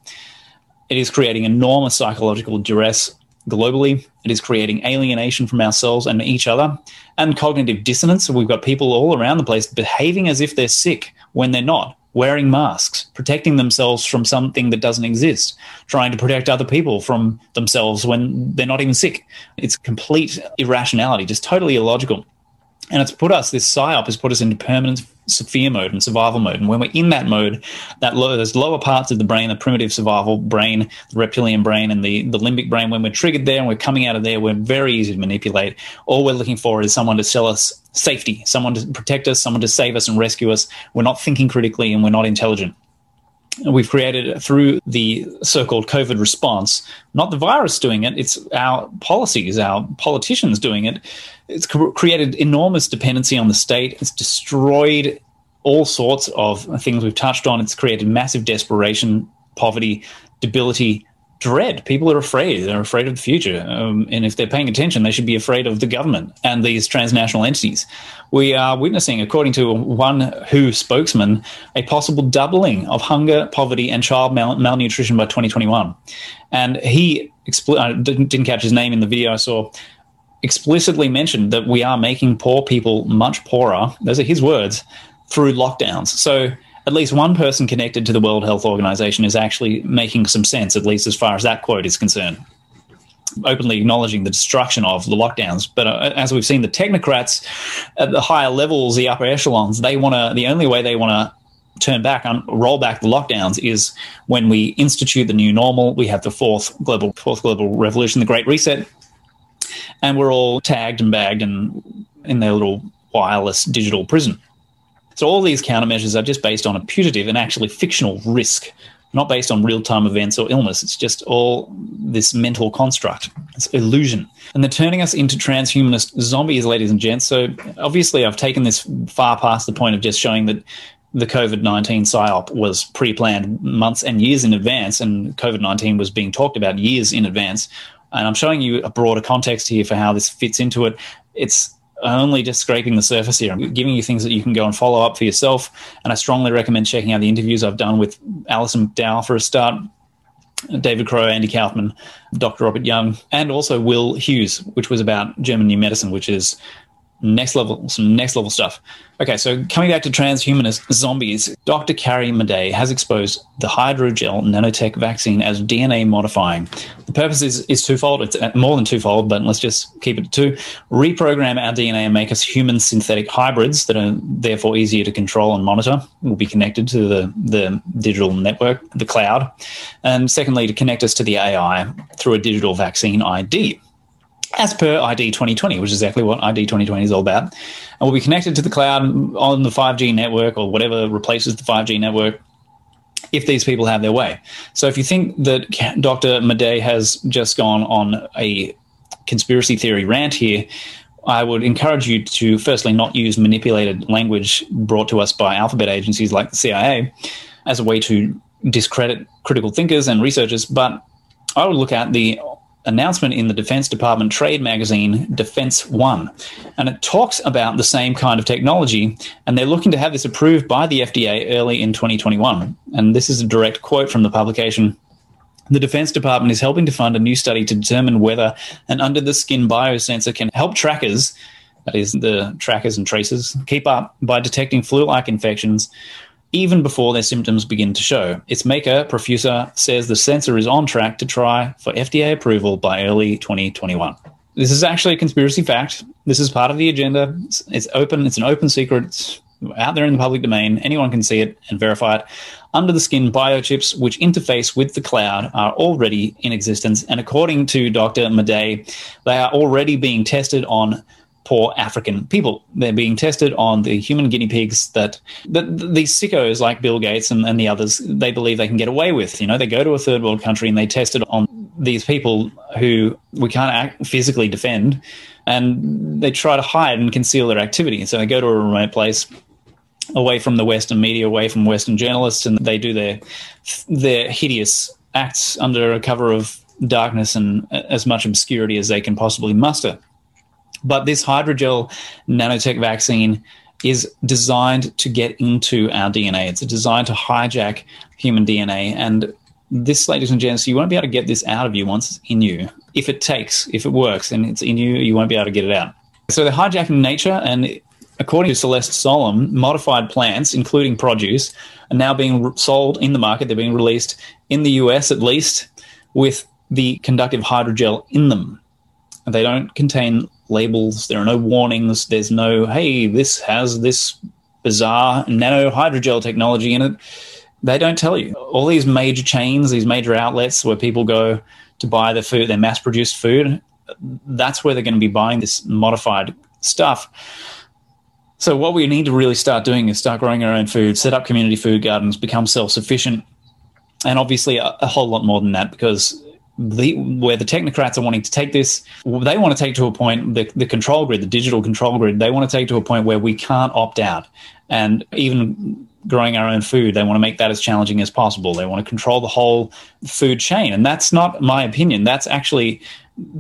It is creating enormous psychological duress globally. It is creating alienation from ourselves and each other and cognitive dissonance. So we've got people all around the place behaving as if they're sick when they're not, wearing masks, protecting themselves from something that doesn't exist, trying to protect other people from themselves when they're not even sick. It's complete irrationality, just totally illogical. And it's put us, this psyop has put us into permanent fear mode and survival mode. And when we're in that mode, that low, those lower parts of the brain, the primitive survival brain, the reptilian brain and the, the limbic brain, when we're triggered there and we're coming out of there, we're very easy to manipulate. All we're looking for is someone to sell us safety, someone to protect us, someone to save us and rescue us. We're not thinking critically and we're not intelligent. We've created through the so-called COVID response, not the virus doing it, it's our policies, our politicians doing it. It's created enormous dependency on the state. It's destroyed all sorts of things we've touched on. It's created massive desperation, poverty, debility, dread. People are afraid. They're afraid of the future. Um, and if they're paying attention, they should be afraid of the government and these transnational entities. We are witnessing, according to one W H O spokesman, a possible doubling of hunger, poverty, and child mal- malnutrition by twenty twenty-one. And he expl- I didn't, didn't catch his name in the video I saw, explicitly mentioned that we are making poor people much poorer, those are his words, through lockdowns. So at least one person connected to the World Health Organization is actually making some sense, at least as far as that quote is concerned, openly acknowledging the destruction of the lockdowns. But uh, as we've seen, the technocrats at the higher levels, the upper echelons, they want to, the only way they want to turn back and roll back the lockdowns is when we institute the new normal. We have the fourth global, fourth global revolution, the Great Reset, and we're all tagged and bagged and in their little wireless digital prison. So all these countermeasures are just based on a putative and actually fictional risk, not based on real-time events or illness. It's just all this mental construct. It's illusion. And they're turning us into transhumanist zombies, ladies and gents. So obviously I've taken this far past the point of just showing that the COVID nineteen psyop was pre-planned months and years in advance, and COVID nineteen was being talked about years in advance. and I'm showing you a broader context here for how this fits into it. It's only just scraping the surface here. I'm giving you things that you can go and follow up for yourself, and I strongly recommend checking out the interviews I've done with Alison McDowell for a start, David Crowe, Andy Kaufman, Doctor Robert Young, and also Will Hughes, which was about German new medicine, which is next level, some next level stuff. Okay, so coming back to transhumanist zombies, Doctor Carrie Maday has exposed the hydrogel nanotech vaccine as D N A modifying. The purpose is, is twofold. It's more than twofold, but let's just keep it to two. Reprogram our D N A and make us human synthetic hybrids that are therefore easier to control and monitor. We'll be connected to the, the digital network, the cloud. And secondly, to connect us to the A I through a digital vaccine I D. As per I D twenty twenty, which is exactly what I D twenty twenty is all about. And we'll be connected to the cloud on the five G network or whatever replaces the five G network if these people have their way. So if you think that Doctor Maday has just gone on a conspiracy theory rant here, I would encourage you to firstly not use manipulated language brought to us by alphabet agencies like the C I A as a way to discredit critical thinkers and researchers. But I would look at the announcement in the Defense Department trade magazine, Defense One. And it talks about the same kind of technology, and they're looking to have this approved by the F D A early in twenty twenty-one. And this is a direct quote from the publication. The Defense Department is helping to fund a new study to determine whether an under-the-skin biosensor can help trackers, that is the trackers and tracers, keep up by detecting flu-like infections even before their symptoms begin to show. Its maker, Profusa, says the sensor is on track to try for F D A approval by early twenty twenty-one. This is actually a conspiracy fact. This is part of the agenda. It's, it's open. It's an open secret. It's out there in the public domain. Anyone can see it and verify it. Under-the-skin biochips, which interface with the cloud, are already in existence. And according to Doctor Maday, they are already being tested on poor African people. They're being tested on the human guinea pigs that, that these sickos like Bill Gates and, and the others, they believe they can get away with. You know, they go to a third world country and they test it on these people who we can't act, physically defend, and they try to hide and conceal their activity. So they go to a remote place away from the Western media, away from Western journalists, and they do their their hideous acts under a cover of darkness and as much obscurity as they can possibly muster. But this hydrogel nanotech vaccine is designed to get into our D N A. It's designed to hijack human D N A. And this, ladies and gents, you won't be able to get this out of you once it's in you. If it takes, if it works and it's in you, you won't be able to get it out. So they're hijacking nature, and according to Celeste Solom, modified plants, including produce, are now being sold in the market. They're being released in the U S at least with the conductive hydrogel in them. They don't contain labels. There are no warnings. There's no, hey, this has this bizarre nano hydrogel technology in it. They don't tell you. All these major chains, these major outlets where people go to buy their food, their mass-produced food, that's where they're going to be buying this modified stuff. So what we need to really start doing is start growing our own food, set up community food gardens, become self-sufficient, and obviously a, a whole lot more than that, because The, where the technocrats are wanting to take this, they want to take to a point, the, the control grid, the digital control grid, they want to take to a point where we can't opt out. And even growing our own food, they want to make that as challenging as possible. They want to control the whole food chain. And that's not my opinion. That's actually,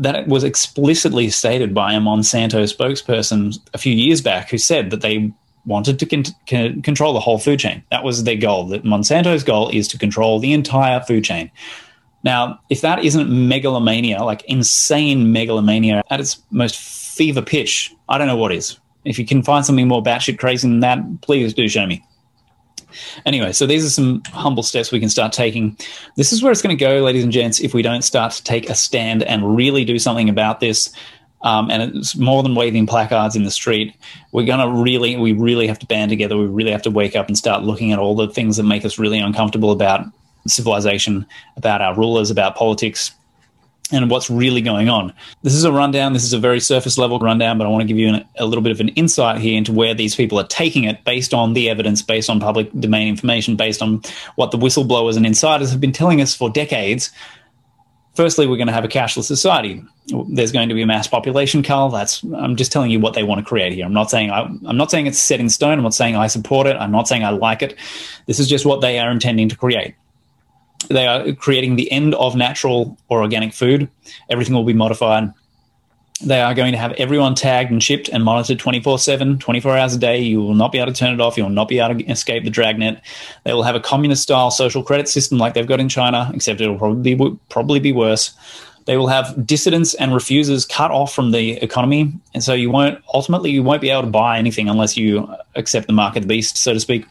that was explicitly stated by a Monsanto spokesperson a few years back who said that they wanted to con- con- control the whole food chain. That was their goal. That Monsanto's goal is to control the entire food chain. Now, if that isn't megalomania, like insane megalomania at its most fever pitch, I don't know what is. If you can find something more batshit crazy than that, please do show me. Anyway, so these are some humble steps we can start taking. This is where it's going to go, ladies and gents, if we don't start to take a stand and really do something about this. Um, and it's more than waving placards in the street. We're going to really, we really have to band together. We really have to wake up and start looking at all the things that make us really uncomfortable about civilization, about our rulers, about politics, and what's really going on. This is a rundown. This is a very surface level rundown, but I want to give you an, a little bit of an insight here into where these people are taking it based on the evidence, based on public domain information, based on what the whistleblowers and insiders have been telling us for decades. Firstly, we're going to have a cashless society. There's going to be a mass population cull. That's, I'm just telling you what they want to create here. I'm not saying I, I'm not saying it's set in stone. I'm not saying I support it. I'm not saying I like it. This is just what they are intending to create. they are creating the end of natural or organic food. Everything will be modified. They are going to have everyone tagged and shipped and monitored twenty-four seven, twenty-four hours a day. You will not be able to turn it off. You will not be able to escape the dragnet. They will have a communist-style social credit system like they've got in China, except it will probably be, probably be worse. They will have dissidents and refusers cut off from the economy, and so you won't ultimately you won't be able to buy anything unless you accept the mark of the beast, so to speak.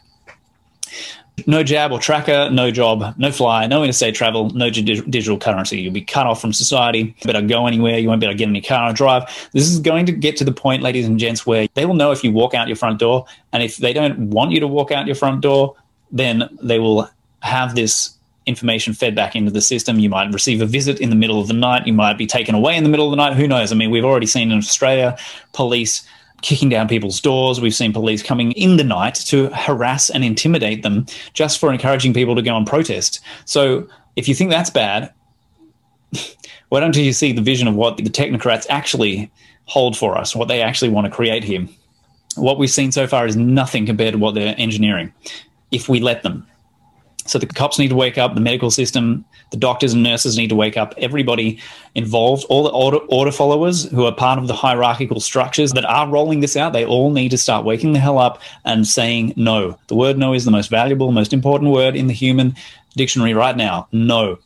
No jab or tracker, no job, no fly, no interstate travel, no digital currency. You'll be cut off from society. You better go anywhere. You won't be able to get in your car and drive. This is going to get to the point, ladies and gents, where they will know if you walk out your front door, and if they don't want you to walk out your front door, then they will have this information fed back into the system. You might receive a visit in the middle of the night. You might be taken away in the middle of the night. Who knows? I mean, we've already seen in Australia police kicking down people's doors. We've seen police coming in the night to harass and intimidate them just for encouraging people to go and protest. So if you think that's bad, why don't you see the vision of what the technocrats actually hold for us, what they actually want to create here? What we've seen so far is nothing compared to what they're engineering, if we let them. So the cops need to wake up, the medical system, the doctors and nurses need to wake up, everybody involved, all the order, order followers who are part of the hierarchical structures that are rolling this out, they all need to start waking the hell up and saying no. The word no is the most valuable, most important word in the human dictionary right now, no.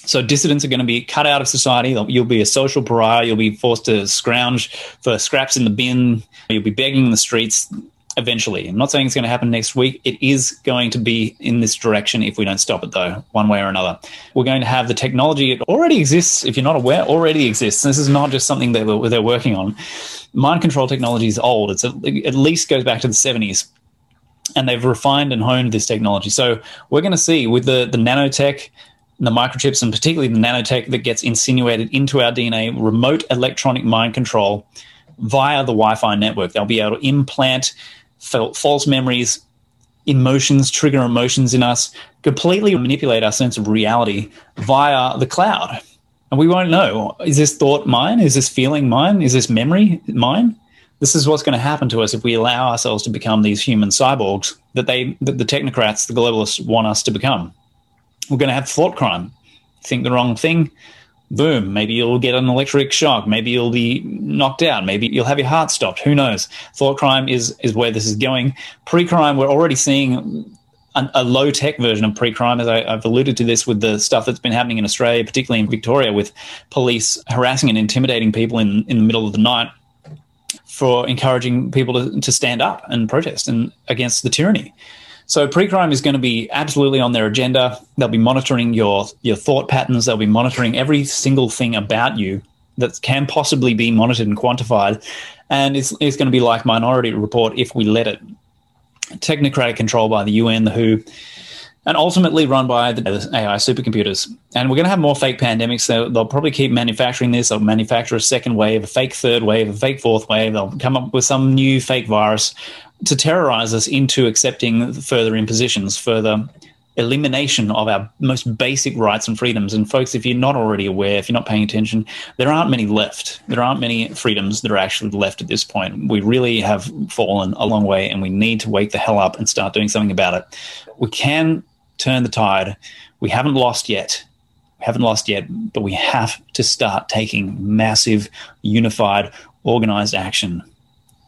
So dissidents are going to be cut out of society. You'll be a social pariah. You'll be forced to scrounge for scraps in the bin. You'll be begging in the streets. Eventually. I'm not saying it's going to happen next week. It is going to be in this direction if we don't stop it, though, one way or another. We're going to have the technology. It already exists, if you're not aware, already exists. This is not just something that they're, they're working on. Mind control technology is old. It's a, it at least goes back to the seventies. And they've refined and honed this technology. So we're going to see with the, the nanotech, the microchips, and particularly the nanotech that gets insinuated into our D N A, remote electronic mind control via the Wi-Fi network. They'll be able to implant false memories, emotions, trigger emotions in us, completely manipulate our sense of reality via the cloud. And we won't know, is this thought mine? Is this feeling mine? Is this memory mine? This is what's going to happen to us if we allow ourselves to become these human cyborgs that they, that the technocrats, the globalists want us to become. We're going to have thought crime. Think the wrong thing, boom, maybe you'll get an electric shock. Maybe you'll be knocked out. Maybe you'll have your heart stopped. Who knows? Thought crime is is where this is going. Pre-crime, we're already seeing an, a low-tech version of pre-crime, as I, I've alluded to this with the stuff that's been happening in Australia, particularly in Victoria, with police harassing and intimidating people in, in the middle of the night for encouraging people to, to stand up and protest and against the tyranny. So pre-crime is going to be absolutely on their agenda. They'll be monitoring your, your thought patterns. They'll be monitoring every single thing about you that can possibly be monitored and quantified. And it's, it's going to be like Minority Report if we let it. Technocratic control by the U N, the W H O, and ultimately run by the A I supercomputers. And we're going to have more fake pandemics. They'll, they'll probably keep manufacturing this. They'll manufacture a second wave, a fake third wave, a fake fourth wave. They'll come up with some new fake virus to terrorize us into accepting further impositions, further elimination of our most basic rights and freedoms. And folks, if you're not already aware, if you're not paying attention, there aren't many left. There aren't many freedoms that are actually left at this point. We really have fallen a long way, and we need to wake the hell up and start doing something about it. We can turn the tide. We haven't lost yet. We haven't lost yet, but we have to start taking massive, unified, organized action.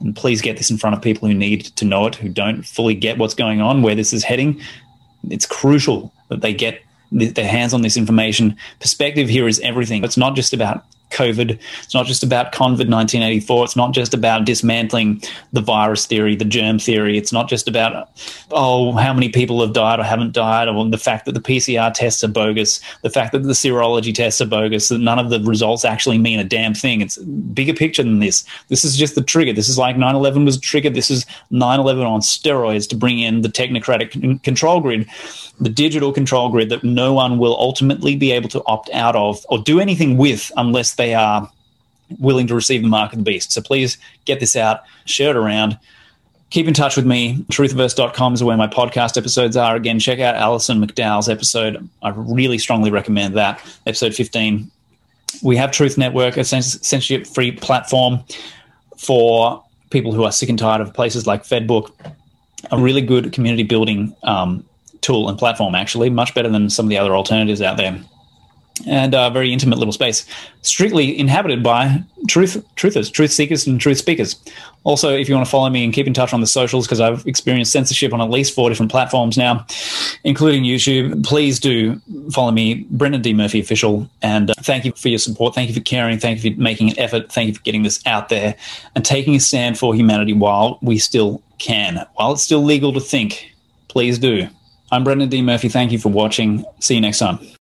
And please get this in front of people who need to know it, who don't fully get what's going on, where this is heading. It's crucial that they get th- their hands on this information. Perspective here is everything. It's not just about COVID. It's not just about COVID nineteen eighty-four. It's not just about dismantling the virus theory, the germ theory. It's not just about, oh, how many people have died or haven't died, or the fact that the P C R tests are bogus, the fact that the serology tests are bogus, that none of the results actually mean a damn thing. It's a bigger picture than this. This is just the trigger. This is like nine eleven was a trigger. This is nine eleven on steroids to bring in the technocratic control grid, the digital control grid that no one will ultimately be able to opt out of or do anything with unless they They are willing to receive the mark of the beast. So please get this out, share it around. Keep in touch with me. Truthiverse dot com is where my podcast episodes are. Again, check out Alison McDowell's episode. I really strongly recommend that, episode fifteen. We have Truth Network, a censorship-free platform for people who are sick and tired of places like FedBook, a really good community-building um, tool and platform, actually, much better than some of the other alternatives out there. And a very intimate little space, strictly inhabited by truth truthers, truth seekers, and truth speakers. Also, if you want to follow me and keep in touch on the socials, because I've experienced censorship on at least four different platforms now, including YouTube, please do follow me, Brendan D. Murphy Official. And uh, thank you for your support. Thank you for caring. Thank you for making an effort. Thank you for getting this out there and taking a stand for humanity while we still can, while it's still legal to think. Please do. I'm Brendan D. Murphy. Thank you for watching. See you next time.